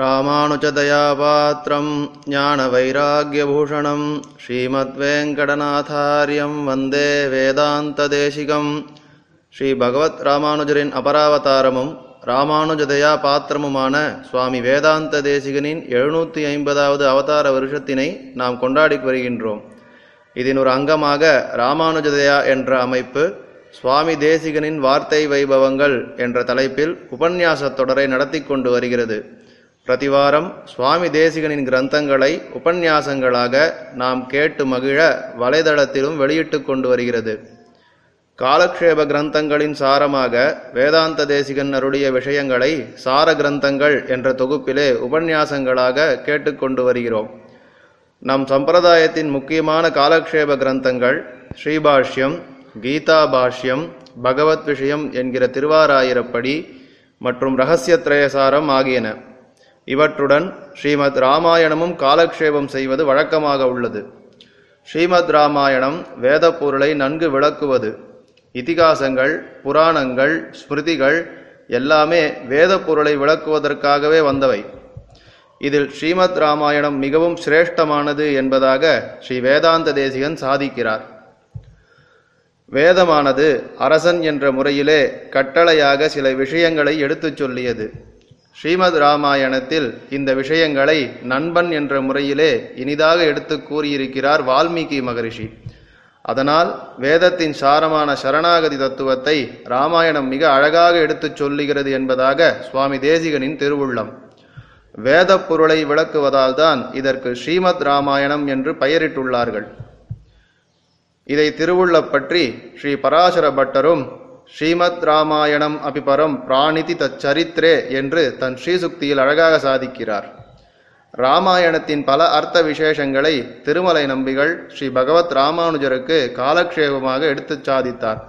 ராமானுஜதயாபாத்ரம் ஞானவைராக்யபூஷணம் ஸ்ரீமத்வேங்கடநாதாரியம் வந்தே வேதாந்ததேசிகம். ஸ்ரீ பகவத் ராமானுஜரின் அபராவதாரமும் ராமானுஜதயா பாத்திரமுமான சுவாமி வேதாந்த தேசிகனின் 750வது அவதார வருஷத்தினை நாம் கொண்டாடி வருகின்றோம். இதன் ஒரு அங்கமாக ராமானுஜதயா என்ற அமைப்பு சுவாமி தேசிகனின் வார்த்தை வைபவங்கள் என்ற தலைப்பில் உபன்யாசத் தொடரை நடத்தி கொண்டு வருகிறது. பிரதிவாரம் சுவாமி தேசிகனின் கிரந்தங்களை உபன்யாசங்களாக நாம் கேட்டு மகிழ வலைதளத்திலும் வெளியிட்டு கொண்டு வருகிறது. காலக்ஷேப கிரந்தங்களின் சாரமாக வேதாந்த தேசிகன் அருளிய விஷயங்களை சார கிரந்தங்கள் என்ற தொகுப்பிலே உபன்யாசங்களாக கேட்டுக்கொண்டு வருகிறோம். நம் சம்பிரதாயத்தின் முக்கியமான காலக்ஷேப கிரந்தங்கள் ஸ்ரீபாஷ்யம், கீதா பாஷ்யம், பகவத் விஷயம் என்கிற திருவாராயிரப்படி மற்றும் இரகசியத்ரயசாரம் ஆகியன. இவற்றுடன் ஸ்ரீமத் ராமாயணமும் காலக்ஷேபம் செய்வது வழக்கமாக உள்ளது. ஸ்ரீமத் ராமாயணம் வேத பொருளை நன்கு விளக்குவது. இதிகாசங்கள், புராணங்கள், ஸ்மிருதிகள் எல்லாமே வேத பொருளை விளக்குவதற்காகவே வந்தவை. இதில் ஸ்ரீமத் ராமாயணம் மிகவும் சிரேஷ்டமானது என்பதாக ஸ்ரீ வேதாந்த தேசிகன் சாதிக்கிறார். வேதமானது அரசன் என்ற முறையிலே கட்டளையாக சில விஷயங்களை எடுத்துச் சொல்லியது. ஸ்ரீமத் ராமாயணத்தில் இந்த விஷயங்களை நண்பன் என்ற முறையிலே இனிதாக எடுத்து கூறியிருக்கிறார் வால்மீகி மகரிஷி. அதனால் வேதத்தின் சாரமான சரணாகதி தத்துவத்தை இராமாயணம் மிக அழகாக எடுத்துச் சொல்லுகிறது என்பதாக சுவாமி தேசிகனின் திருவுள்ளம். வேத பொருளை விளக்குவதால் தான் இதற்கு ஸ்ரீமத் இராமாயணம் என்று பெயரிட்டுள்ளார்கள். இதை திருவுள்ள பற்றி ஸ்ரீ பராசர பட்டரும் ஸ்ரீமத் இராமாயணம் அபிபரம் பிராணிதி தச்சரித்ரே என்று தன் ஸ்ரீசுக்தியில் அழகாக சாதிக்கிறார். இராமாயணத்தின் பல அர்த்த விசேஷங்களை திருமலை நம்பிகள் ஸ்ரீ பகவத் ராமானுஜருக்கு காலக்ஷேபமாக எடுத்துச் சாதித்தார்.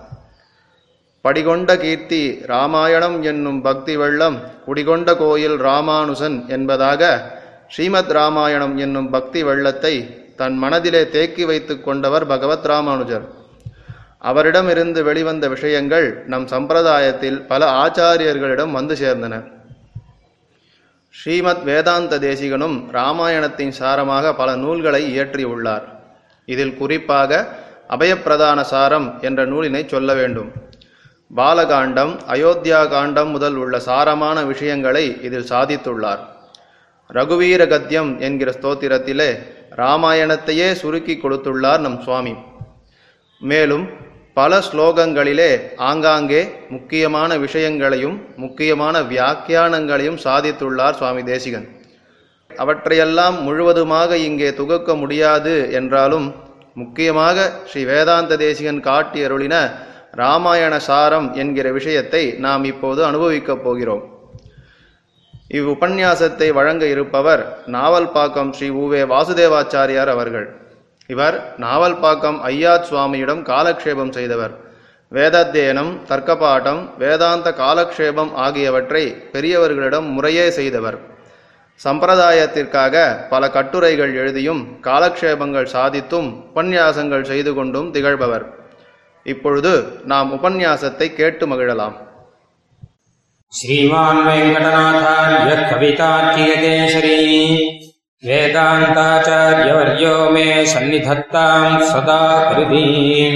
படிகொண்ட கீர்த்தி இராமாயணம் என்னும் பக்தி வெள்ளம் குடிகொண்ட கோயில் ராமானுசன் என்பதாக ஸ்ரீமத் இராமாயணம் என்னும் பக்தி வெள்ளத்தை தன் மனதிலே தேக்கி வைத்து கொண்டவர் பகவத் ராமானுஜர். அவரிடமிருந்து வெளிவந்த விஷயங்கள் நம் சம்பிரதாயத்தில் பல ஆச்சாரியர்களிடம் வந்து சேர்ந்தன. ஸ்ரீமத் வேதாந்த தேசிகனும் இராமாயணத்தின் சாரமாக பல நூல்களை இயற்றியுள்ளார். இதில் குறிப்பாக அபயப்பிரதான சாரம் என்ற நூலினை சொல்ல வேண்டும். பாலகாண்டம், அயோத்தியா காண்டம் முதல் உள்ள சாரமான விஷயங்களை இதில் சாதித்துள்ளார். ரகுவீர கத்தியம் என்கிற ஸ்தோத்திரத்திலே இராமாயணத்தையே சுருக்கி கொடுத்துள்ளார் நம் சுவாமி. மேலும் பல ஸ்லோகங்களிலே ஆங்காங்கே முக்கியமான விஷயங்களையும் முக்கியமான வியாக்கியானங்களையும் சாதித்துள்ளார் சுவாமி தேசிகன். அவற்றையெல்லாம் முழுவதுமாக இங்கே தொகுக்க முடியாது என்றாலும் முக்கியமாக ஸ்ரீ வேதாந்த தேசிகன் காட்டி அருளின இராமாயண சாரம் என்கிற விஷயத்தை நாம் இப்போது அனுபவிக்கப் போகிறோம். இவ்வுபன்யாசத்தை வழங்க இருப்பவர் நாவல்பாக்கம் ஸ்ரீ உவே வாசுதேவாச்சாரியார் அவர்கள். இவர் நாவல்பாக்கம் ஐயாத் சுவாமியிடம் காலக்ஷேபம் செய்தவர். வேதாத்தியனம், தர்க்கபாடம், வேதாந்த காலக்ஷேபம் ஆகியவற்றை பெரியவர்களிடம் முறையே செய்தவர். சம்பிரதாயத்திற்காக பல கட்டுரைகள் எழுதியும் காலக்ஷேபங்கள் சாதித்தும் உபன்யாசங்கள் செய்து கொண்டும் திகழ்பவர். இப்பொழுது நாம் உபன்யாசத்தை கேட்டு மகிழலாம். ஸ்ரீமான் வெங்கடநாதார்ய கவிதாத்யதேசரீ वेदान्ताचार्यवर्यो मे सन्निधत्तां सदा हृदीं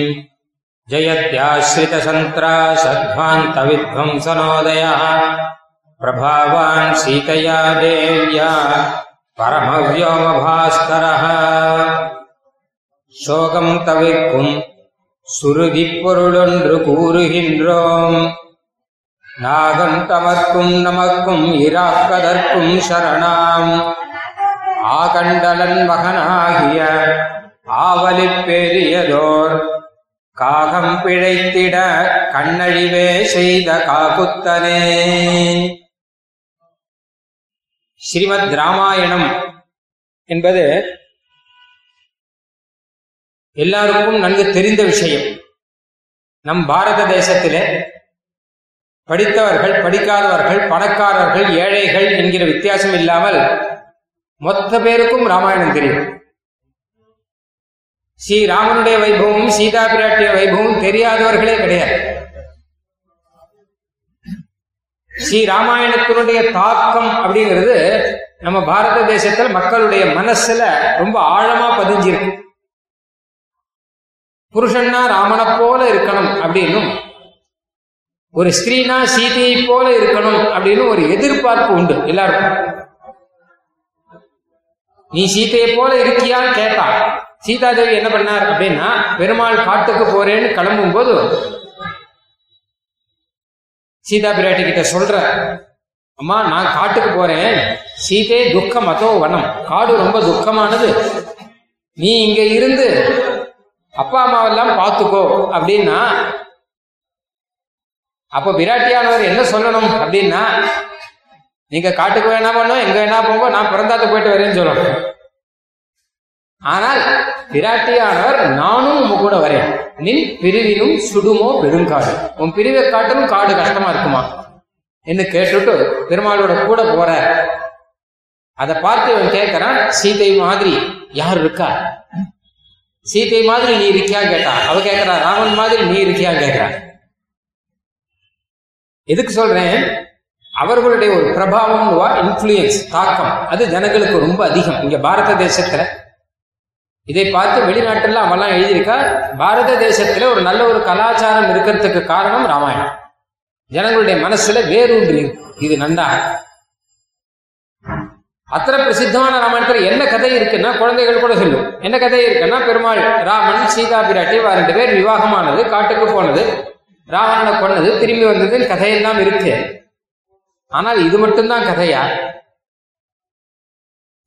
जयत्याश्रितसन्त्रासध्वान्तविध्वंसनोदयः प्रभावान् सीतया देव्या परमव्योमभास्करः शोकं तविर्कुं सुहृदिपुरुळोन्ड्रुकूरुहिन्द्रों नागं तमर्कुं नमर्कुं हिराकदर्कुं शरणाम् ஆகண்டலன் மகனாகிய ஆவலிப் பெரியதோர் காகம் பிழைத்திட கண்ணழிவே செய்த காகுத்தனே. ஸ்ரீமத் ராமாயணம் என்பது எல்லாருக்கும் நன்கு தெரிந்த விஷயம். நம் பாரத தேசத்திலே படித்தவர்கள், படிக்காதவர்கள், பணக்காரர்கள், ஏழைகள் என்கிற வித்தியாசம் இல்லாமல் மொத்த பேருக்கும் ராமாயணம் தெரியும். ஸ்ரீராமனுடைய வைபவமும் சீதா பிராட்டிய வைபவமும் தெரியாதவர்களே கிடையாது. ஸ்ரீ ராமாயணத்தினுடைய தாக்கம் அப்படிங்கிறது நம்ம பாரத தேசத்துல மக்களுடைய மனசுல ரொம்ப ஆழமா பதிஞ்சிருக்கு. புருஷன்னா ராமனை போல இருக்கணும் அப்படின்னும், ஒரு ஸ்திரீனா சீதையை போல இருக்கணும் அப்படின்னு ஒரு எதிர்பார்ப்பு உண்டு எல்லாருக்கும். நீ சீதையை போல இருக்கியான்னு கேட்டா சீதாதேவி என்ன பண்ணார் அப்படின்னா, பெருமாள் காட்டுக்கு போறேன்னு கிளம்பும் போது சீதா பிராட்டி கிட்ட சொல்ற, அம்மா நான் காட்டுக்கு போறேன், சீதை துக்கம் அதோ வனம், காடு ரொம்ப துக்கமானது, நீ இங்க இருந்து அப்பா அம்மாவெல்லாம் பார்த்துக்கோ அப்படின்னா, அப்ப பிராட்டியானவர் என்ன சொல்லணும் அப்படின்னா, நீங்க காட்டுக்கு வேணா பண்ணோம், எங்க வேணா போங்க, நான் பிறந்தாத்து போயிட்டு வரேன்னு சொல்லணும். ஆனால் பிராட்டியானவர் நானும் உங்க கூட வரேன், நின் பிரிவினும் சுடுமோ பெருங்காடு, உன் பிரிவை காட்டலும் காடு கஷ்டமா இருக்குமா என்று கேட்டுட்டு பெருமாளோட கூட போற. அதை பார்த்து அவன் கேட்கிறான், சீதை மாதிரி யார் இருக்கா, சீதை மாதிரி நீ இருக்கியா கேட்டா, அவ கேட்கிறா ராமன் மாதிரி நீ இருக்கியா கேட்கிறா. எதுக்கு சொல்றேன், அவர்களுடைய ஒரு பிரபாவம், இன்ஃப்ளூயன்ஸ், தாக்கம் அது ஜனங்களுக்கு ரொம்ப அதிகம் இங்க பாரத தேசத்துல. இதை பார்த்து வெளிநாட்டுல அவெல்லாம் எழுதியிருக்கா, பாரத தேசத்துல ஒரு நல்ல ஒரு கலாச்சாரம் இருக்கிறதுக்கு காரணம் ராமாயணம். ஜனங்களுடைய மனசுல வேரூன்றி இது நந்தா. அத்தனை பிரசித்தமான ராமாயணத்துல என்ன கதை இருக்குன்னா, குழந்தைகள் கூட சொல்லும் என்ன கதை இருக்குன்னா, பெருமாள் ராமன் சீதா பிராட்டி ரெண்டு பேர் விவாகமானது, காட்டுக்கு போனது, ராவணனை கொன்னது, திரும்பி வந்தது, கதையெல்லாம் இருக்கு. ஆனால் இது மட்டும்தான் கதையா?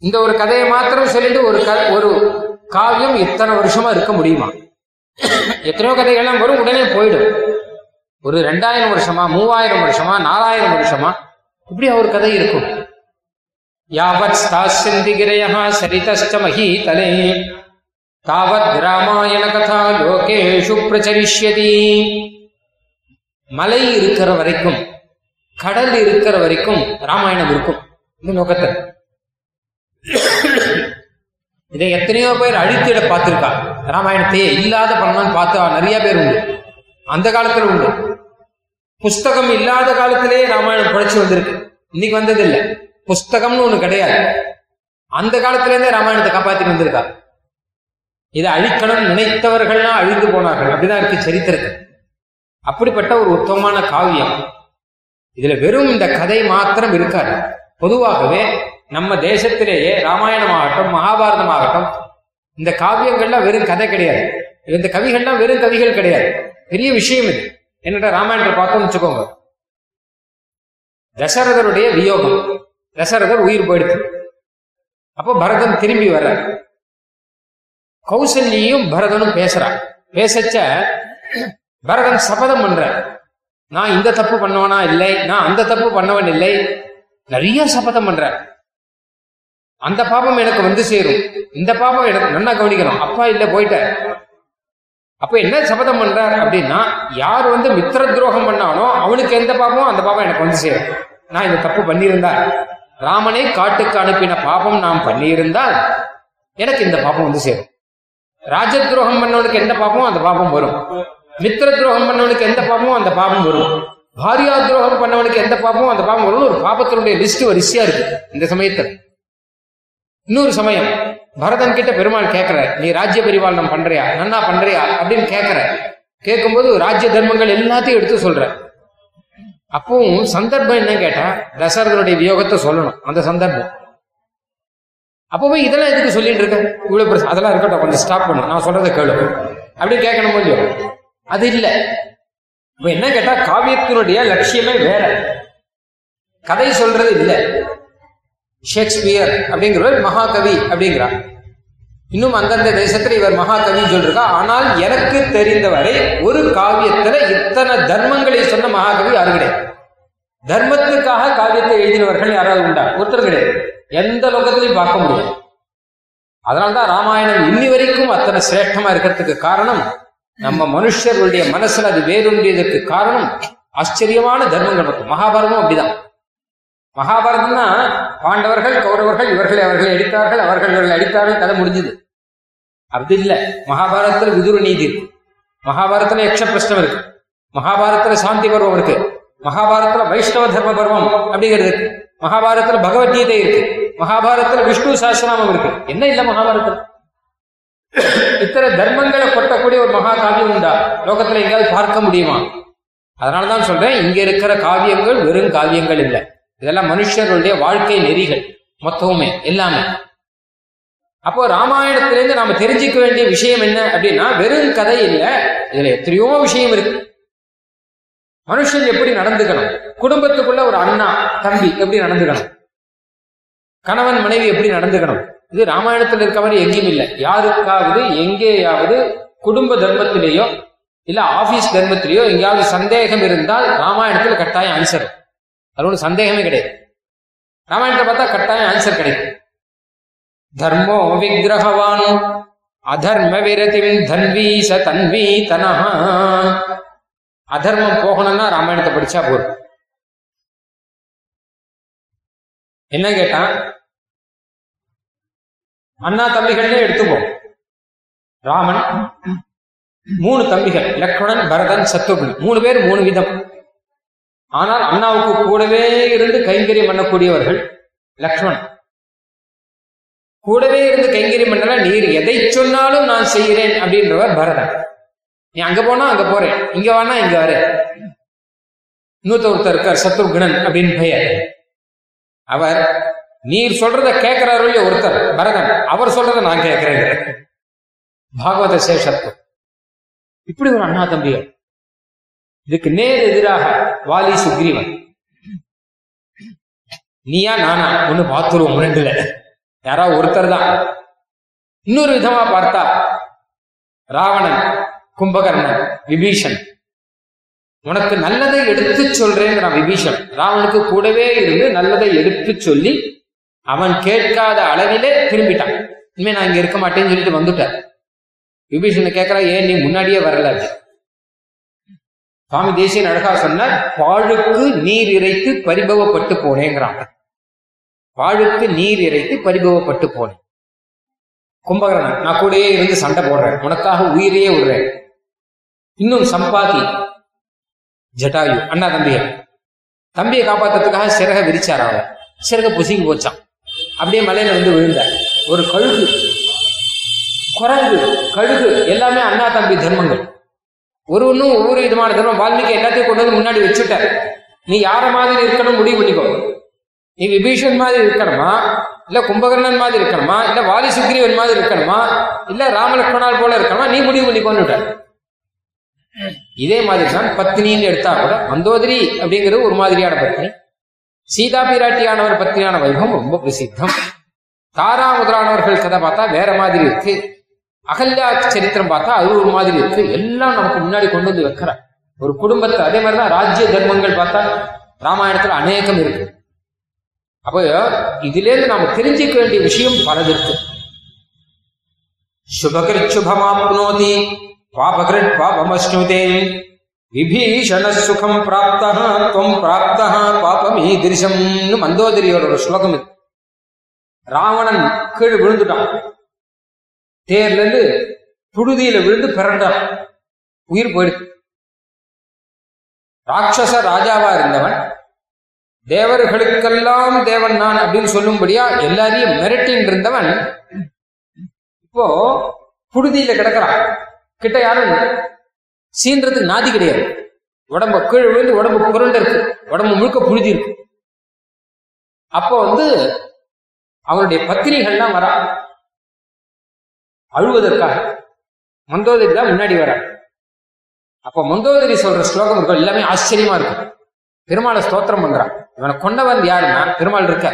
இந்த ஒரு கதையை மாத்திரம் சொல்லிட்டு ஒரு காவியம் இத்தனை வருஷமா இருக்க முடியுமா? எத்தனையோ கதைகள்லாம் வரும், உடனே போயிடும். ஒரு 2000 வருஷமா, 3000 வருஷமா, 4000 வருஷமா இப்படி ஒரு கதை இருக்கும். யாவத் தாசிந்திகிரயா சரிதஸ்ச மஹீதலே தாவத் ராமாயண கதா லோகேஷு பிரச்சரிஷ்யதி. மலை இருக்கிற வரைக்கும், கடல் இருக்கிற வரைக்கும் ராமாயணம் இருக்கும். இந்த நோக்கத்தை இதை எத்தனையோ பேர் அழித்திட பார்த்திருக்கா. ராமாயணத்தையே இல்லாத பண்ணான்னு பார்த்தா நிறைய பேர் உண்டு, அந்த காலத்துல உண்டு. புஸ்தகம் இல்லாத காலத்திலேயே ராமாயணம் படைச்சு வந்திருக்கு, இன்னைக்கு வந்தது இல்லை. புஸ்தகம்னு ஒண்ணு கிடையாது, அந்த காலத்துல இருந்தே ராமாயணத்தை காப்பாத்திட்டு வந்திருக்கா. இதை அழிக்கணும் நினைத்தவர்கள்லாம் அழிந்து போனார்கள், அப்படிதான் இருக்கு சரித்திரத்தை. அப்படிப்பட்ட ஒரு உத்தமமான காவியம். இதுல வெறும் இந்த கதை மாத்திரம் இருக்காது. பொதுவாகவே நம்ம தேசத்திலேயே ராமாயணமாகட்டும், மகாபாரதமாகட்டும், இந்த காவியங்கள்லாம் வெறும் கதை கிடையாது, இந்த கவிகள்லாம் வெறும் கவிகள் கிடையாது. பெரிய விஷயம் இது. என்னடா ராமாயணத்தை பார்த்தோம்னு வச்சுக்கோங்க, தசரதருடைய வியோகம், தசரதர் உயிர் போயிடுது, அப்போ பரதன் திரும்பி வர, கௌசல்யும் பரதனும் பேசுறான். பேசச்ச பரதன் சபதம் பண்ற, நான் இந்த தப்பு பண்ணவனா இல்லை, நான் அந்த தப்பு பண்ணவன் இல்லை, நிறைய சபதம் பண்ற. அந்த பாபம் எனக்கு வந்து சேரும், இந்த பாபம் எனக்கு நல்லா கவனிக்கணும், அப்பா இல்லை போயிட்ட. அப்ப என்ன சபதம் பண்றாரு அப்படின்னா, யார் மித்திர துரோகம் பண்ணானோ அவனுக்கு எந்த பாபம் அந்த பாபம் எனக்கு வந்து சேரும். நான் இந்த தப்பு பண்ணியிருந்தா, ராமனை காட்டுக்கு அனுப்பின பாபம் நான் பண்ணியிருந்தால் எனக்கு இந்த பாபம் வந்து சேரும். ராஜ துரோகம் பண்ணவனுக்கு எந்த பாபமும் அந்த பாபம் வரும், மித்திர துரோகம் பண்ணவனுக்கு எந்த பாபமும் அந்த பாபம் வரும், பாரியா துரோகம் பண்ணவனுக்கு எந்த பாபமும் அந்த பாபம் வரும். ஒரு பாபத்தினுடைய லிஸ்ட் வரிசையா இருக்கு இந்த சமயத்தில். இன்னொரு சமயம் பரதன் கிட்ட பெருமாள் கேட்கிற, நீ ராஜ்ய பரிபாலனம் பண்றியா, நன்னா பண்றியா அப்படின்னு கேட்கிற. கேட்கும்போது ராஜ்ய தர்மங்கள் எல்லாத்தையும் எடுத்து சொல்ற. அப்பவும் சந்தர்ப்பம் என்ன கேட்டா, தசரதனுடைய வியோகத்தை சொல்லணும் அந்த சந்தர்ப்பம். அப்பவே இதெல்லாம் எதுக்கு சொல்லிட்டு இருக்க, இவ்வளவு அதெல்லாம் இருக்கட்டும், கொஞ்சம் ஸ்டாப் பண்ணும், நான் சொல்றதை கேளு அப்படின்னு கேட்கணும். கொஞ்சம் அது இல்லை. இப்ப என்ன கேட்டா, காவியத்தினுடைய லட்சியமே வேற, கதை சொல்றது இல்லை. ஷேக்ஸ்பியர் அப்படிங்கிறவர் மகாகவி அப்படிங்கிறார். இன்னும் அந்தந்த தேசத்துல இவர் மகாகவின்னு சொல்றா. ஆனால் எனக்கு தெரிந்தவரை ஒரு காவியத்துல இத்தனை தர்மங்களை சொன்ன மகாகவி யாரும் கிடையாது. தர்மத்துக்காக காவியத்தை எழுதினவர்கள் யாராவது உண்டா? ஒருத்தர் கிடையாது, எந்த லோகத்திலையும் பார்க்க முடியாது. அதனால்தான் ராமாயணம் இன்னி வரைக்கும் அத்தனை சிரேஷ்டமா இருக்கிறதுக்கு காரணம், நம்ம மனுஷர்களுடைய மனசுல அது வேரூன்றியதற்கு காரணம் ஆச்சரியமான தர்மங்கள் இருக்கும். மகாபாரதமும் அப்படிதான். மகாபாரதம்னா பாண்டவர்கள், கௌரவர்கள், இவர்களை அவர்களை அடித்தார்கள், அவர்கள் இவர்களை அடித்தார்கள், கதை முடிஞ்சது. அப்படி இல்லை. மகாபாரதத்துல விதுர நீதி இருக்கு, மகாபாரதத்துல யக்ஷ பிரஷ்னம் இருக்கு, மகாபாரதத்துல சாந்தி பருவம் இருக்கு, மகாபாரத்துல வைஷ்ணவ தர்ம பர்வம் அப்படிங்கிறது இருக்கு, மகாபாரத்துல பகவத்கீதை இருக்கு, மகாபாரத்துல விஷ்ணு சாஸ்திரமும் இருக்கு. என்ன இல்ல மகாபாரத்துல? இத்தனை தர்மங்களை கொட்டக்கூடிய ஒரு மகா காவியம் உண்டா லோகத்துல? எங்கேயாவது பார்க்க முடியுமா? அதனாலதான் சொல்றேன், இங்க இருக்கிற காவியங்கள் வெறும் காவியங்கள் இல்லை, இதெல்லாம் மனுஷர்களுடைய வாழ்க்கை நெறிகள் மொத்தமுமே எல்லாமே. அப்போ ராமாயணத்திலேருந்து நாம தெரிஞ்சிக்க வேண்டிய விஷயம் என்ன அப்படின்னா, வெறும் கதை இல்லை, இதுல எத்தனையோ விஷயம் இருக்கு. மனுஷன் எப்படி நடந்துக்கணும், குடும்பத்துக்குள்ள ஒரு அண்ணா தம்பி எப்படி நடந்துக்கணும், கணவன் மனைவி எப்படி நடந்துக்கணும், இது ராமாயணத்தில் இருக்க மாதிரி எங்கேயும் இல்லை. யாருக்காவது எங்கேயாவது குடும்ப தர்மத்திலேயோ இல்ல ஆபீஸ் தர்மத்திலேயோ எங்கேயாவது சந்தேகம் இருந்தால் ராமாயணத்தில் கட்டாயம் ஆன்சர். அது ஒன்றும் சந்தேகமே கிடையாது, ராமாயணத்தை பார்த்தா கட்டாயம் ஆன்சர் கிடைக்கும். தர்மோ விக்கிரகவான் அதர்ம விரதிம் தன்வி ச தன்வி தனஹ. அதர்மம் போகணும்னா ராமாயணத்தை படிச்சா போதும். என்ன கேட்டா, அண்ணா தம்பிகள்னு எடுத்துப்போம். ராமன் 3 தம்பிகள், லக்ஷ்மணன், பரதன், சத்ருக்னன், 3 பேர் 3 விதம். ஆனால் அண்ணாவுக்கு கூடவே இருந்து கைங்கரியம் பண்ணக்கூடியவர்கள் லக்ஷ்மணன். கூடவே இருந்து கைங்கரியம் பண்ணல, நீர் எதை சொன்னாலும் நான் செய்கிறேன் அப்படின்றவர் பரதன். நீ அங்க போனா அங்க போறேன், இங்க வானா இங்க வர. இன்னொருத்தர் இருக்கார் சத்ருக்னன் அப்படின்னு பெயர். அவர் நீர் சொல்றத கேட்கிறாரு இல்லையா, ஒருத்தர் பரதன், அவர் சொல்றத நான் கேட்கிறேன். பாகவத சேஷத்துவம். இப்படி ஒரு அண்ணா தம்பிகள். இதுக்கு நேர் எதிராக வாலி சுக்ரீவன். நீயா நானா ஒண்ணு பாத்துருவோம், ரெண்டுல யாராவது ஒருத்தர் தான். இன்னொரு விதமா பார்த்தா ராவணன், கும்பகர்ணன், விபீஷன். உனக்கு நல்லதை எடுத்து சொல்றேன் நான், விபீஷன். ராவனுக்கு கூடவே இருந்து நல்லதை எடுத்து சொல்லி அவன் கேட்காத அளவிலே திரும்பிட்டான். இனிமே நான் இங்க இருக்க மாட்டேன்னு சொல்லிட்டு வந்துட்டார். விபீஷனை கேட்கிறா, ஏன் நீ முன்னாடியே வரல? சுவாமி தேசியன் அழகா சொன்னார், பாழுக்கு நீர் இறைத்து பரிபவப்பட்டு போனேங்கிறான். பாழுக்கு நீர் இறைத்து பரிபவப்பட்டு போனேன். கும்பகரணன், நான் கூடயே இருந்து சண்டை போடுறேன், உனக்காக உயிரையே விடுறேன். இன்னும் சம்பாதி, ஜட்டாயு, அண்ணா தம்பிகள். தம்பியை காப்பாத்துறதுக்காக சிறக விரிச்சார். அவன் சிறக புசுங்கி போச்சான், அப்படியே மலையில வந்து விழுந்தார். ஒரு கழுகு, குரங்கு, கழுகு எல்லாமே அண்ணா தம்பி தர்மங்கள். ஒரு ஒன்றும் ஒவ்வொரு விதமான தர்மம். வால்மீகி எல்லாத்தையும் கொண்டு வந்து முன்னாடி வச்சுட்டார். நீ யார மாதிரி இருக்கணும் முடிவு பண்ணிக்கோ. நீ விபீஷன் மாதிரி இருக்கணுமா, இல்ல கும்பகர்ணன் மாதிரி இருக்கணுமா, இல்ல வாலி சுக்ரீவன் மாதிரி இருக்கணுமா, இல்ல ராமலக்ஷ்மணால் போல இருக்கணுமா, நீ முடிவு பண்ணிக்கொண்டுட்டார். இதே மாதிரி தான் பத்னின்னு எடுத்தா கூட மந்தோதரி அப்படிங்கிறது ஒரு மாதிரியான பத்னி. சீதா பிராட்டியானவர் பத்னியான வைபவம் ரொம்ப பிரசித்தம். தாரா முதலானவர்கள் கதை பார்த்தா வேற மாதிரி இருக்கு. அகல்யா சரித்திரம் பார்த்தா அது ஒரு மாதிரி இருக்கு. எல்லாம் நமக்கு முன்னாடி கொண்டு வந்து வைக்கிற ஒரு குடும்பத்தை. அதே மாதிரிதான் ராஜ்ய தர்மங்கள் பார்த்தா ராமாயணத்துல அநேகம் இருக்கு. அப்போ இதிலேருந்து நாம தெரிஞ்சிக்க வேண்டிய விஷயம் பலது இருக்கு. சுபகிருத் சுபமாப்னோதி பாபகிருத் பாபமஸ்னுதே விபீஷண சுகம் பிராப்தா த்வம் பிராப்தா பாபமீதிர்ஷம்னு மந்தோதரியோட ஒரு ஸ்லோகம் இருக்கு. ராவணன் கீழ் விழுந்துட்டான், தேர்ல இருந்து புழுதியில விழுந்து பிறண்டான், உயிர் போயிடுது. ராட்சச ராஜாவா இருந்தவன் தேவர்களுக்கெல்லாம் தேவன் நான் அப்படின்னு சொல்லும்படியா எல்லாரையும் மிரட்டின் இருந்தவன் இப்போ புழுதியில கிடக்கிறான். கிட்ட யாரும் சீன்றதுக்கு நாதி கிடையாது. உடம்பு கீழே விழுந்து உடம்பு புரண்டு இருக்கு, உடம்பு முழுக்க புழுதி இருக்கு. அப்போ அவனுடைய பத்தினிகள்லாம் வரா அழுவதற்காக. மந்தோதரி தான் முன்னாடி வரா. அப்ப மந்தோதரி சொல்ற ஸ்லோகங்கள் எல்லாமே ஆச்சரியமா இருக்கும். பெருமாளை ஸ்தோத்திரம் பண்றான். இவனை கொண்டவன் யாருன்னா பெருமாள் இருக்க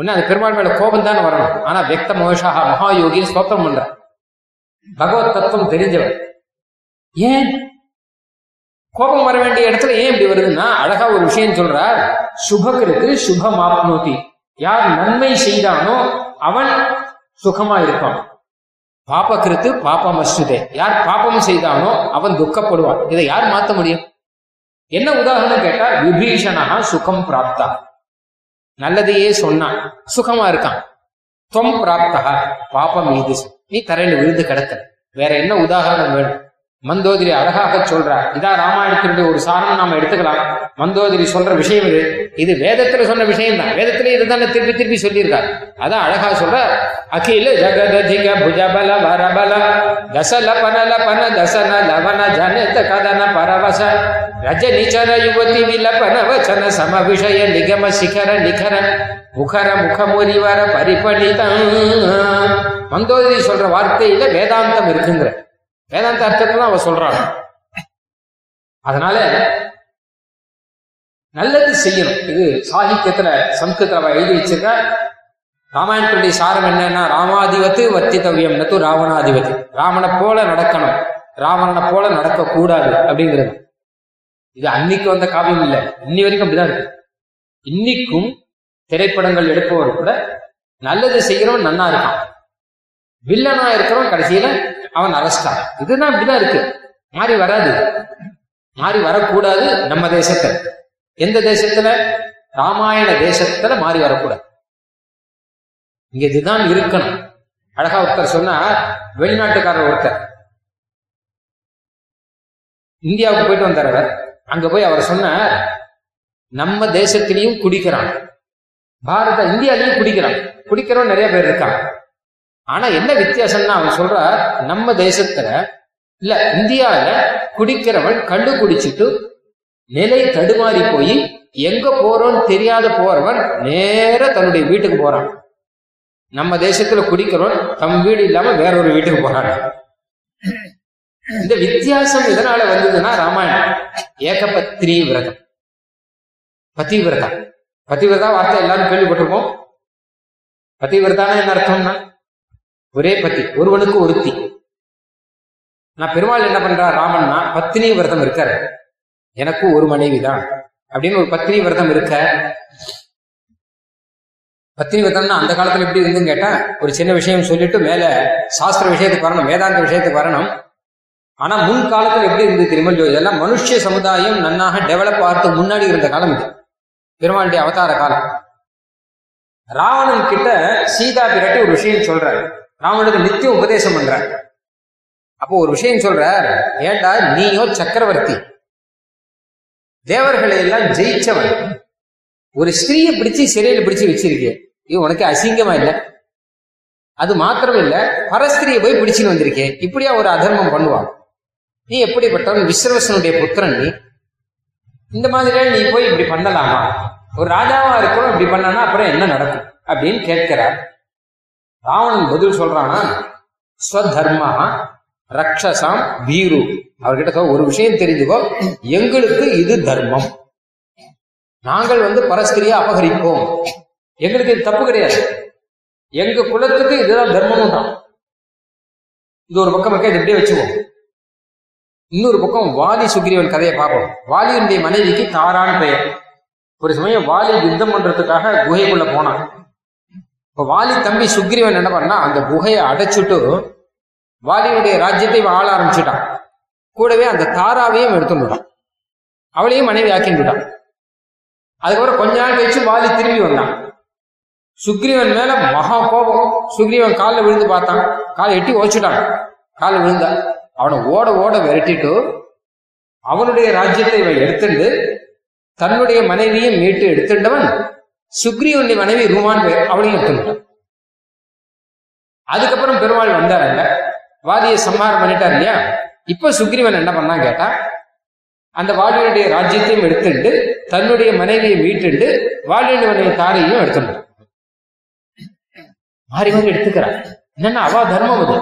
ஒன்னு, அது பெருமாள் மேல கோபம் தானே வரணும். ஆனா வெக்த மோஷா மகாயோகின்னு ஸ்தோத்திரம் பண்றான். பகவத் தத்துவம் தெரிஞ்சவன். ஏன் கோபம் வர வேண்டிய இடத்துல ஏன் இப்படி வருதுன்னா, அழகா ஒரு விஷயம் சொல்றார். சுபகிருத்து சுபமாப்னோதி, யார் நன்மை செய்தானோ அவன் சுகமா இருப்பான். பாபகிருத்து பாபமஸ்தே, யார் பாபம் செய்தானோ அவன் துக்கப்படுவான். இதை யார் மாற்ற முடியும்? என்ன உதாரணம் கேட்டா, விபீஷணா சுகம் பிராப்தா, நல்லதையே சொன்னான், சுகமா இருக்கான். தொம் பிராப்தா பாபம் மீது, நீ தரையில விழுந்து கிடத்த. வேற என்ன உதாரணம் வேணும்? மந்தோதரி அழகாக சொல்றார். இதா ராமாயணத்தினுடைய ஒரு சாரம் நாம எடுத்துக்கலாம். மந்தோதரி சொல்ற விஷயம் இது, இது வேதத்துல சொன்ன விஷயம் தான். வேதத்திலே இதுதான் திருப்பி திருப்பி சொல்லியிருக்காரு. அதான் அழகா சொல்ற, அகில ஜகதிக புஜபல வரபல தசல பனல பன தசன லவன ஜனத கதன பரவச ரஜனிச்சர யுவதி விலபன வச்சன சம விஷய நிகம சிகர நிகர முகர முகமுரிவர பரிபணிதம். மந்தோதரி சொல்ற வார்த்தையில வேதாந்தம் இருக்குங்கிற வேதாந்த அர்த்தத்தை தான் அவ சொல்றாங்க. அதனால நல்லது செய்யணும். இது சாகித்யத்துல சம்ஸ்கிருத்துல அவ எழுதி வச்சிருக்க. ராமாயணத்துடைய சாரம் என்னன்னா, ராமாதிபத்து வர்த்தித்தவ்யம் நத்து ராவணாதிபதி. ராமனை போல நடக்கணும், ராவணனை போல நடக்க கூடாது அப்படிங்கிறது. இது அன்னைக்கு வந்த காவியம் இல்லை, இன்னி வரைக்கும் அப்படிதான் இருக்கு. இன்னைக்கும் திரைப்படங்கள் எடுப்பவர் கூட நல்லது செய்யறவன் நன்னா இருக்கான், வில்லனா இருக்கிறவன் கடைசியில அவன் அரஸ்டான். இதுதான் இப்படிதான் இருக்கு, மாறி வராது, மாறி வரக்கூடாது. நம்ம தேசத்துல, எந்த தேசத்துல, ராமாயண தேசத்துல மாறி வரக்கூடாது. இங்க இதுதான் இருக்கணும். அழகா ஒருத்தர் சொன்னா, வெளிநாட்டுக்காரர் ஒருத்தர் இந்தியாவுக்கு போயிட்டு வந்தார். அவர் அங்க போய் அவர் சொன்னார், நம்ம தேசத்திலையும் குடிக்கிறான், பாரத இந்தியாலையும் குடிக்கிறான், குடிக்கிறவன் நிறைய பேர் இருக்காங்க. ஆனா என்ன வித்தியாசம்னா, அவன் சொல்ற, நம்ம தேசத்துல இல்ல இந்தியாவில குடிக்கிறவன் கண்டு குடிச்சிட்டு நிலை தடுமாறி போய் எங்க போறோன்னு தெரியாத போறவன் நேர தன்னுடைய வீட்டுக்கு போறான். நம்ம தேசத்துல குடிக்கிறவன் தம் வீடு இல்லாம வேற ஒரு வீட்டுக்கு போறான். இந்த வித்தியாசம் எதனால வந்ததுன்னா, ராமாயணம் ஏகபத்திரி விரதம், பதிவிரதா. பதிவிரதா வார்த்தை எல்லாரும் கேள்விப்பட்டிருப்போம். பதிவிரதான என்ன அர்த்தம்னா, ஒரே பத்தி, ஒருவனுக்கு ஒருத்தி. நான் பெருமாள் என்ன பண்றான் ராமன்னா, பத்தினி விரதம் இருக்காரு, எனக்கு ஒரு மனைவி தான் அப்படின்னு ஒரு பத்தினி விரதம் இருக்க. பத்தினி விரதம்னா அந்த காலத்துல எப்படி இருந்துன்னு கேட்டா, ஒரு சின்ன விஷயம் சொல்லிட்டு மேல சாஸ்திர விஷயத்துக்கு வரணும், வேதாந்த விஷயத்துக்கு வரணும். ஆனா முன் காலத்துல எப்படி இருந்தது திரும்ப, இதெல்லாம் மனுஷ சமுதாயம் நன்னாக டெவலப் ஆகிறதுக்கு முன்னாடி இருந்த காலம் இது, பெருமாளுடைய அவதார காலம். ராவணன் கிட்ட சீதா பிராட்டி ஒரு விஷயம் சொல்றாரு, ராவனுக்கு நித்தியம் உபதேசம் பண்றாரு. அப்போ ஒரு விஷயம் சொல்றார், ஏண்டா நீயோ சக்கரவர்த்தி, தேவர்களை எல்லாம் ஜெயிச்சவன், ஒரு ஸ்திரீயை பிடிச்சு சிறையில பிடிச்சு வச்சிருக்கே, இது உனக்கு அசிங்கமா இல்லை? அது மாத்திரம் இல்ல, பரஸ்திரியை போய் பிடிச்சின்னு வந்திருக்கே, இப்படியா ஒரு அதர்மம் பண்ணுவான்? நீ எப்படிப்பட்டவன்? விஸ்வசனுடைய புத்திரன் நீ, இந்த மாதிரியான நீ போய் இப்படி பண்ணலாமா? ஒரு ராஜாவா இருக்கணும், இப்படி பண்ணனா அப்புறம் என்ன நடக்கும் அப்படின்னு கேட்கிறார். ராவணன் பதில் சொல்றானா, ஸ்வதர்மா ரக்ஷசாம் பீரு. அவர்கிட்ட ஒரு விஷயம் தெரிஞ்சுக்கோ, எங்களுக்கு இது தர்மம், நாங்கள் பரஸ்திரியா அபகரிப்போம், எங்களுக்கு இது தப்பு கிடையாது, எங்க குலத்துக்கு இதுதான் தர்மம் தான். இது ஒரு பக்கம் இருக்க, இது இப்படியே வச்சுக்கோம். இன்னொரு பக்கம் வாலி சுக்ரீவன் கதையை பார்ப்போம். வாலியுடைய மனைவிக்கு தாரான் பெயர். ஒரு சமயம் வாலி யுத்தம் பண்றதுக்காக குகைக்குள்ள போனான். இப்ப வாலி தம்பி சுக்ரீவன் என்ன பண்ணா, அந்த குகையை அடைச்சிட்டு வாலியுடைய ராஜ்யத்தை ஆள ஆரம்பிச்சுட்டான். கூடவே அந்த தாராவையும் எடுத்துட்டான், அவளையும் மனைவி ஆக்கிட்டான். அதுக்கப்புறம் கொஞ்ச நாள் கழிச்சு வாலி திரும்பி வந்தான். சுக்ரீவன் மேல மகா கோபம். சுக்ரீவன் காலில் விழுந்து பார்த்தான், காலை எட்டி ஓச்சுட்டான், காலில் விழுந்த அவனை ஓட ஓட விரட்டிட்டு அவனுடைய ராஜ்யத்தை இவன் எடுத்துண்டு தன்னுடைய மனைவியும் மீட்டு எடுத்துட்டவன். சுக்ரீவனுடைய மனைவி ரூமான் பேர், அவளையும் எடுத்துட்டான். அதுக்கப்புறம் பெருமாள் வந்தாருல்ல, வாலியை சம்ஹாரம் பண்ணிட்டார் இல்லையா. இப்ப சுக்ரீவன் என்ன பண்ணான் கேட்டா, அந்த வாலியுடைய ராஜ்யத்தையும் எடுத்துட்டு தன்னுடைய மனைவியை மீட்டுண்டு வாலியுடைய மனைவி தாரையும் எடுத்துட்டான். மாறி மாறி எடுத்துக்கிறான். என்னன்னா, அவா தர்மம் அது,